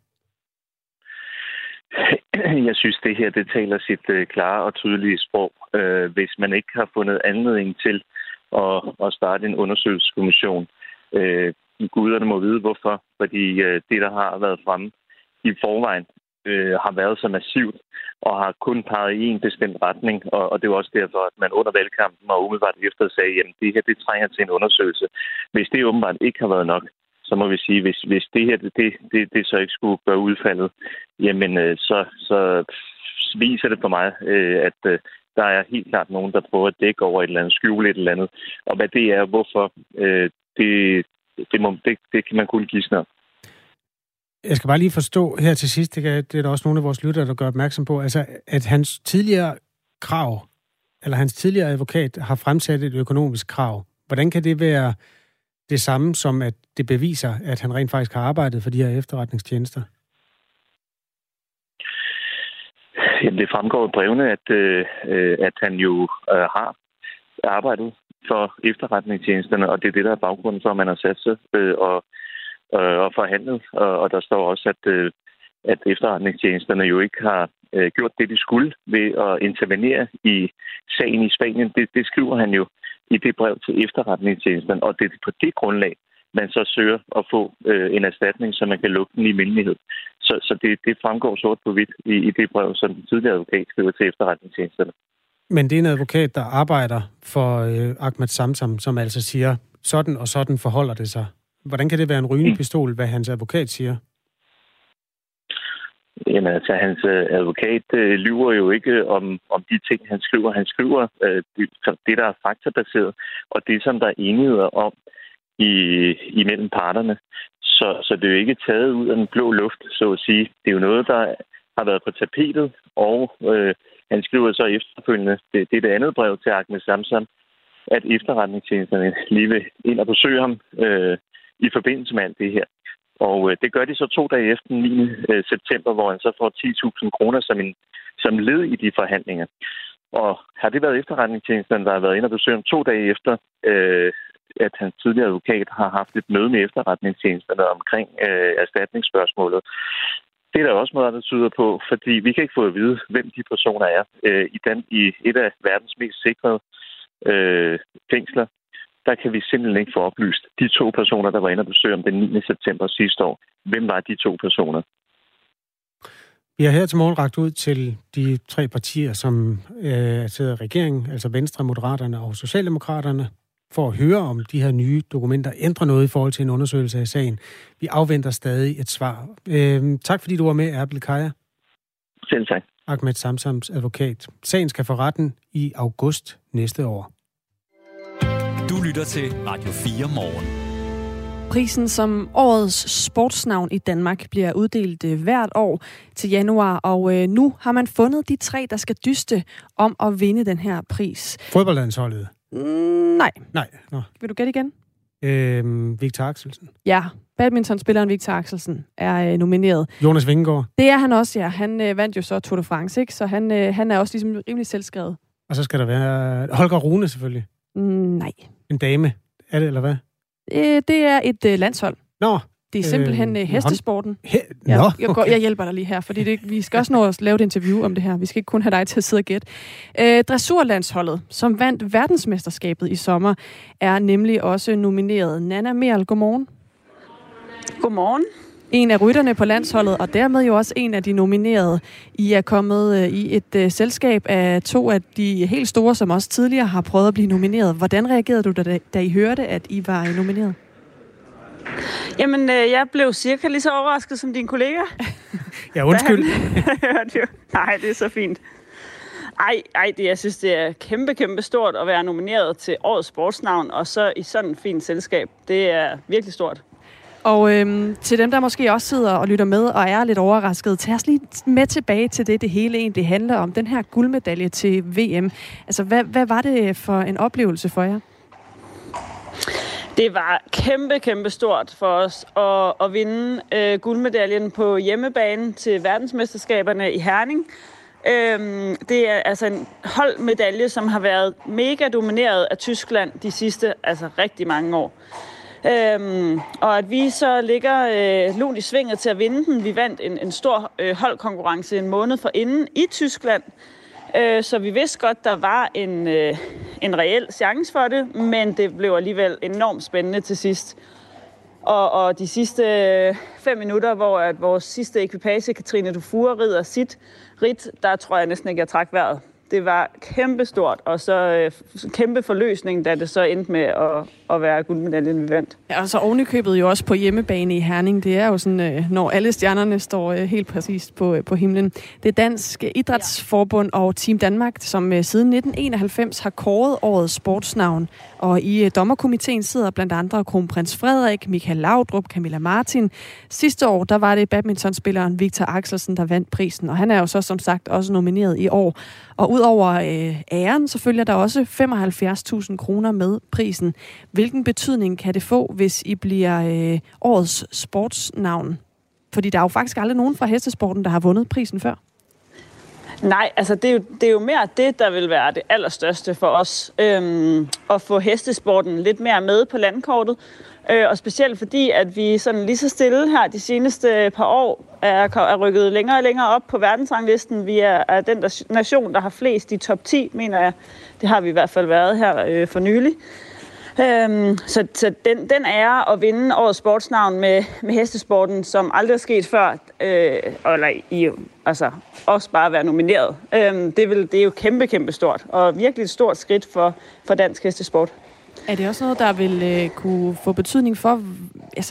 Jeg synes, det her det taler sit klare og tydelige sprog. Hvis man ikke har fundet anledning til at starte en undersøgelseskommission, guderne må vide hvorfor, fordi det, der har været fremme i forvejen, har været så massivt og har kun peget i en bestemt retning. Og det er også derfor, at man under valgkampen og umiddelbart efter sagde, jamen det her, det trænger til en undersøgelse. Hvis det åbenbart ikke har været nok, så må vi sige, hvis det her, det så ikke skulle gøre udfaldet, jamen så viser det for mig, at der er helt klart nogen, der prøver at dække over et eller andet, skjule et eller andet. Og hvad det er, hvorfor, det kan man kun gisne om. Jeg skal bare lige forstå her til sidst, det er der også nogle af vores lyttere, der gør opmærksom på, altså at hans tidligere krav, eller hans tidligere advokat har fremsat et økonomisk krav. Hvordan kan det være det samme som, at det beviser, at han rent faktisk har arbejdet for de her efterretningstjenester? Jamen, det fremgår i brevene, at han jo har arbejdet for efterretningstjenesterne, og det er det, der er baggrunden for, at man har sat sig og forhandlet. Og der står også, at efterretningstjenesterne jo ikke har gjort det, de skulle ved at intervenere i sagen i Spanien. Det skriver han jo i det brev til efterretningstjenesten, og det er på det grundlag, man så søger at få en erstatning, så man kan lukke den i mindelighed. Så det fremgår sort på hvidt i det brev, som den tidligere advokat skriver til efterretningstjenesterne. Men det er en advokat, der arbejder for Ahmed Samsam, som altså siger, sådan og sådan forholder det sig. Hvordan kan det være en rygende pistol, hvad hans advokat siger? Jamen, altså, hans advokat lyver jo ikke om de ting, han skriver. Han skriver det, der er faktabaseret, og det, som der er enigheder om imellem parterne. Så det er jo ikke taget ud af den blå luft, så at sige. Det er jo noget, der har været på tapetet, og han skriver så efterfølgende, det er det andet brev til Ahmed Samsam, at efterretningstjenesterne lige vil ind og besøge ham i forbindelse med alt det her. Og det gør de så 2 dage efter den 9. september, hvor han så får 10.000 kroner som led i de forhandlinger. Og har det været efterretningstjenesten, der har været inde og besøge ham 2 dage efter, at hans tidligere advokat har haft et møde med efterretningstjenesterne omkring erstatningsspørgsmålet. Det er der også meget, der tyder på, fordi vi kan ikke få at vide, hvem de personer er i et af verdens mest sikrede fængsler. Der kan vi simpelthen ikke få oplyst. De 2 personer, der var inde og besøge om den 9. september sidste år, hvem var de 2 personer? Vi har her til morgen rakt ud til de 3 partier, som sidder i regeringen, altså Venstre, Moderaterne og Socialdemokraterne, for at høre om de her nye dokumenter ændrer noget i forhold til en undersøgelse af sagen. Vi afventer stadig et svar. Tak fordi du var med, Erbil Kaya. Selv tak. Ahmed Samsams advokat. Sagen skal for retten i august næste år. Du lytter til Radio 4 morgen. Prisen som årets sportsnavn i Danmark bliver uddelt hvert år til januar, og nu har man fundet de 3, der skal dyste om at vinde den her pris. Fodboldlandsholdet? Nej. Nå. Vil du gætte igen? Victor Axelsen. Ja, badmintonspilleren Victor Axelsen er nomineret. Jonas Vingegaard? Det er han også, ja. Han vandt jo så Tour de France, ikke? Så han er også ligesom rimelig selvskrevet. Og så skal der være Holger Rune selvfølgelig. Nej. En dame, er det, eller hvad? Det er et landshold. Nå. Det er simpelthen hestesporten. Jeg hjælper dig lige her, fordi vi skal også nå at lave et interview om det her. Vi skal ikke kun have dig til at sidde og gætte. Dressurlandsholdet, som vandt verdensmesterskabet i sommer, er nemlig også nomineret. Nana Merl, godmorgen. Godmorgen. En af rytterne på landsholdet, og dermed jo også en af de nominerede. I er kommet i et selskab af 2 af de helt store, som også tidligere har prøvet at blive nomineret. Hvordan reagerede du, da I hørte, at I var nomineret? Jamen, jeg blev cirka lige så overrasket som dine kollegaer. Ja, undskyld. Nej, det er så fint. Ej, jeg synes, det er kæmpe stort at være nomineret til årets sportsnavn, og så i sådan et fint selskab. Det er virkelig stort. Og til dem, der måske også sidder og lytter med og er lidt overrasket, tag os lige med tilbage til det hele egentlig handler om. Den her guldmedalje til VM. Altså, hvad var det for en oplevelse for jer? Det var kæmpe stort for os at vinde guldmedaljen på hjemmebane til verdensmesterskaberne i Herning. Det er altså en holdmedalje, som har været mega domineret af Tyskland de sidste rigtig mange år. Og at vi så ligger lunt i svinget til at vinde den. Vi vandt en stor holdkonkurrence en måned forinden i Tyskland. Så vi vidste godt, der var en reel chance for det, men det blev alligevel enormt spændende til sidst. Og de sidste 5 minutter, hvor at vores sidste ekvipage, Cathrine Dufour, rider sit rit, der tror jeg næsten ikke, jeg trak vejret. Det var kæmpestort, og så kæmpe forløsning, da det så endte med at være guldmedaljen, vi vandt. Ja, og så ovenikøbet jo også på hjemmebane i Herning. Det er jo sådan, når alle stjernerne står helt præcist på himlen. Det er Dansk Idrætsforbund og Team Danmark, som siden 1991 har kåret årets sportsnavn. Og i dommerkomiteen sidder blandt andre kronprins Frederik, Michael Laudrup, Camilla Martin. Sidste år, der var det badmintonspilleren Victor Axelsen, der vandt prisen, og han er jo så som sagt også nomineret i år. Og udover æren, så følger der også 75.000 kroner med prisen. Hvilken betydning kan det få, hvis I bliver årets sportsnavn? Fordi der er jo faktisk aldrig nogen fra hestesporten, der har vundet prisen før. Nej, altså det er jo mere det, der vil være det allerstørste for os. At få hestesporten lidt mere med på landkortet. Og specielt fordi, at vi sådan lige så stille her de seneste par år er rykket længere og længere op på verdensranglisten. Vi er den nation, der har flest i top 10, mener jeg. Det har vi i hvert fald været her for nylig. Så den ære at vinde årets sportsnavn med hestesporten, som aldrig er sket før, også bare være nomineret, det er jo kæmpe stort, og virkelig et stort skridt for dansk hestesport. Er det også noget, der vil kunne få betydning for,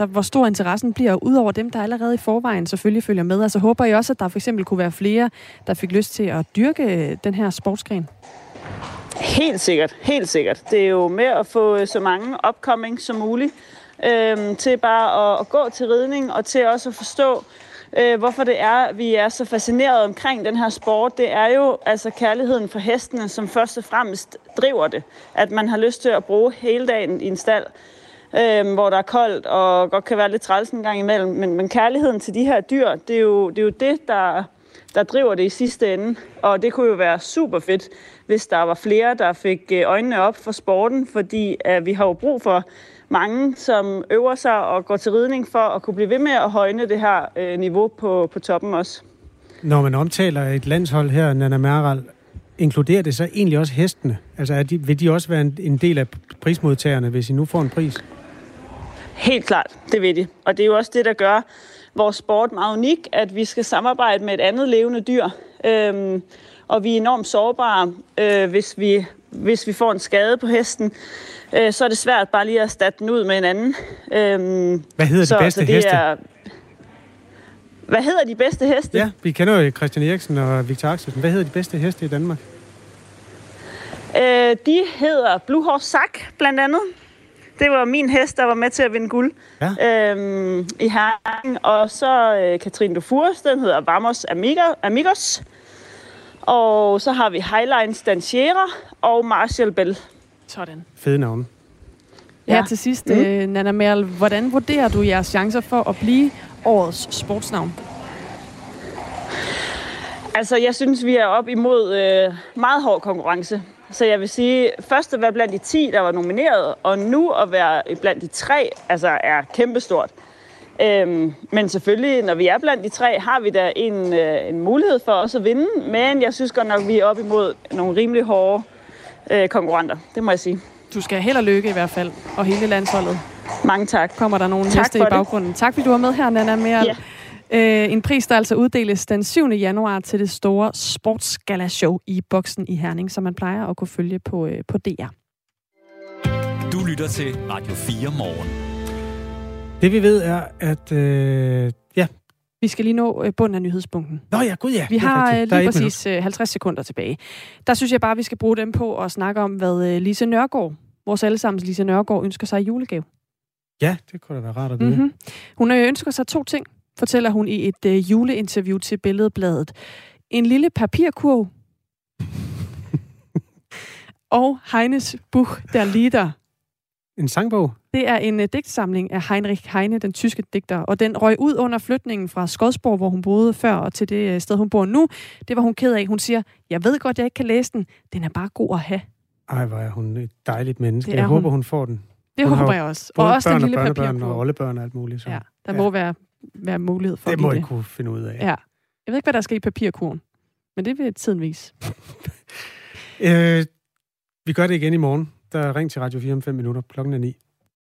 hvor stor interessen bliver, ud over dem, der allerede i forvejen selvfølgelig følger med? Altså håber I også, at der for eksempel kunne være flere, der fik lyst til at dyrke den her sportsgren? Helt sikkert. Det er jo med at få så mange opkomming som muligt til bare at gå til ridning og til også at forstå, hvorfor det er, vi er så fascineret omkring den her sport. Det er jo kærligheden for hestene, som først og fremmest driver det. At man har lyst til at bruge hele dagen i en stald, hvor der er koldt og godt kan være lidt træls en gang imellem. Men kærligheden til de her dyr, det er jo det, der driver det i sidste ende. Og det kunne jo være super fedt, hvis der var flere, der fik øjnene op for sporten, fordi vi har jo brug for mange, som øver sig og går til ridning for at kunne blive ved med at højne det her niveau på toppen også. Når man omtaler et landshold her, Nana Merl, inkluderer det så egentlig også hestene? Altså vil de også være en del af prismodtagerne, hvis I nu får en pris? Helt klart, det vil de. Og det er jo også det, der gør vores sport meget unik, at vi skal samarbejde med et andet levende dyr. Og vi er enormt sårbare, hvis vi får en skade på hesten. Så er det svært bare lige at erstatte den ud med en anden. Hvad hedder de bedste heste? Hvad hedder de bedste heste? Ja, vi kender jo Christian Eriksen og Victor Axelsen. Hvad hedder de bedste heste i Danmark? De hedder Blue Horse Sack, blandt andet. Det var min hest, der var med til at vinde guld i Herning. Og så Cathrine Dufour, den hedder Vamos Amigos. Og så har vi Highlines Danciera og Marshall Bell. Sådan. Fede navn. Ja, til sidst, Nana Merl, hvordan vurderer du jeres chancer for at blive årets sportsnavn? Jeg synes, vi er op imod meget hård konkurrence. Så jeg vil sige, først at være blandt de 10, der var nomineret, og nu at være blandt de 3, er kæmpestort. Men selvfølgelig, når vi er blandt de 3, har vi da en mulighed for også at vinde. Men jeg synes godt nok, vi er op imod nogle rimelig hårde konkurrenter. Det må jeg sige. Du skal held og lykke i hvert fald, og hele landsholdet. Mange tak. Kommer der nogle heste i baggrunden. Tak fordi du var med her, Nana Merl. Ja. En pris, der altså uddeles den 7. januar til det store sportsgala-show i Boksen i Herning, som man plejer at kunne følge på DR. Du lytter til Radio 4 Morgen. Det vi ved er, at... Vi skal lige nå bunden af nyhedspunkten. Nå ja, gud ja. Vi har lige præcis 50 sekunder tilbage. Der synes jeg bare, vi skal bruge dem på at snakke om, hvad Lise Nørgaard, vores allesammens Lise Nørgaard, ønsker sig i julegave. Ja, det kunne da være rart at vide. Mm-hmm. Hun ønsker sig 2 ting, fortæller hun i et juleinterview til Billedbladet. En lille papirkurv og Heines Buch der Lieder. En sangbog? Det er en digtsamling af Heinrich Heine, den tyske digter, og den røg ud under flytningen fra Skodsborg, hvor hun boede før, og til det sted, hun bor nu. Det var hun ked af. Hun siger, jeg ved godt, jeg ikke kan læse den. Den er bare god at have. Ej, hvor er hun et dejligt menneske. Jeg håber, hun får den. Det hun håber jeg også. Og også den lille papirbørn og oldebørn og alt muligt. Så. Ja, der må være mulighed for det. Det må jeg kunne finde ud af. Ja. Jeg ved ikke, hvad der skal i papirkurven, men det vil tiden vise. Vi gør det igen i morgen. Der er ring til Radio 4 om 5 minutter. Klokken er 9.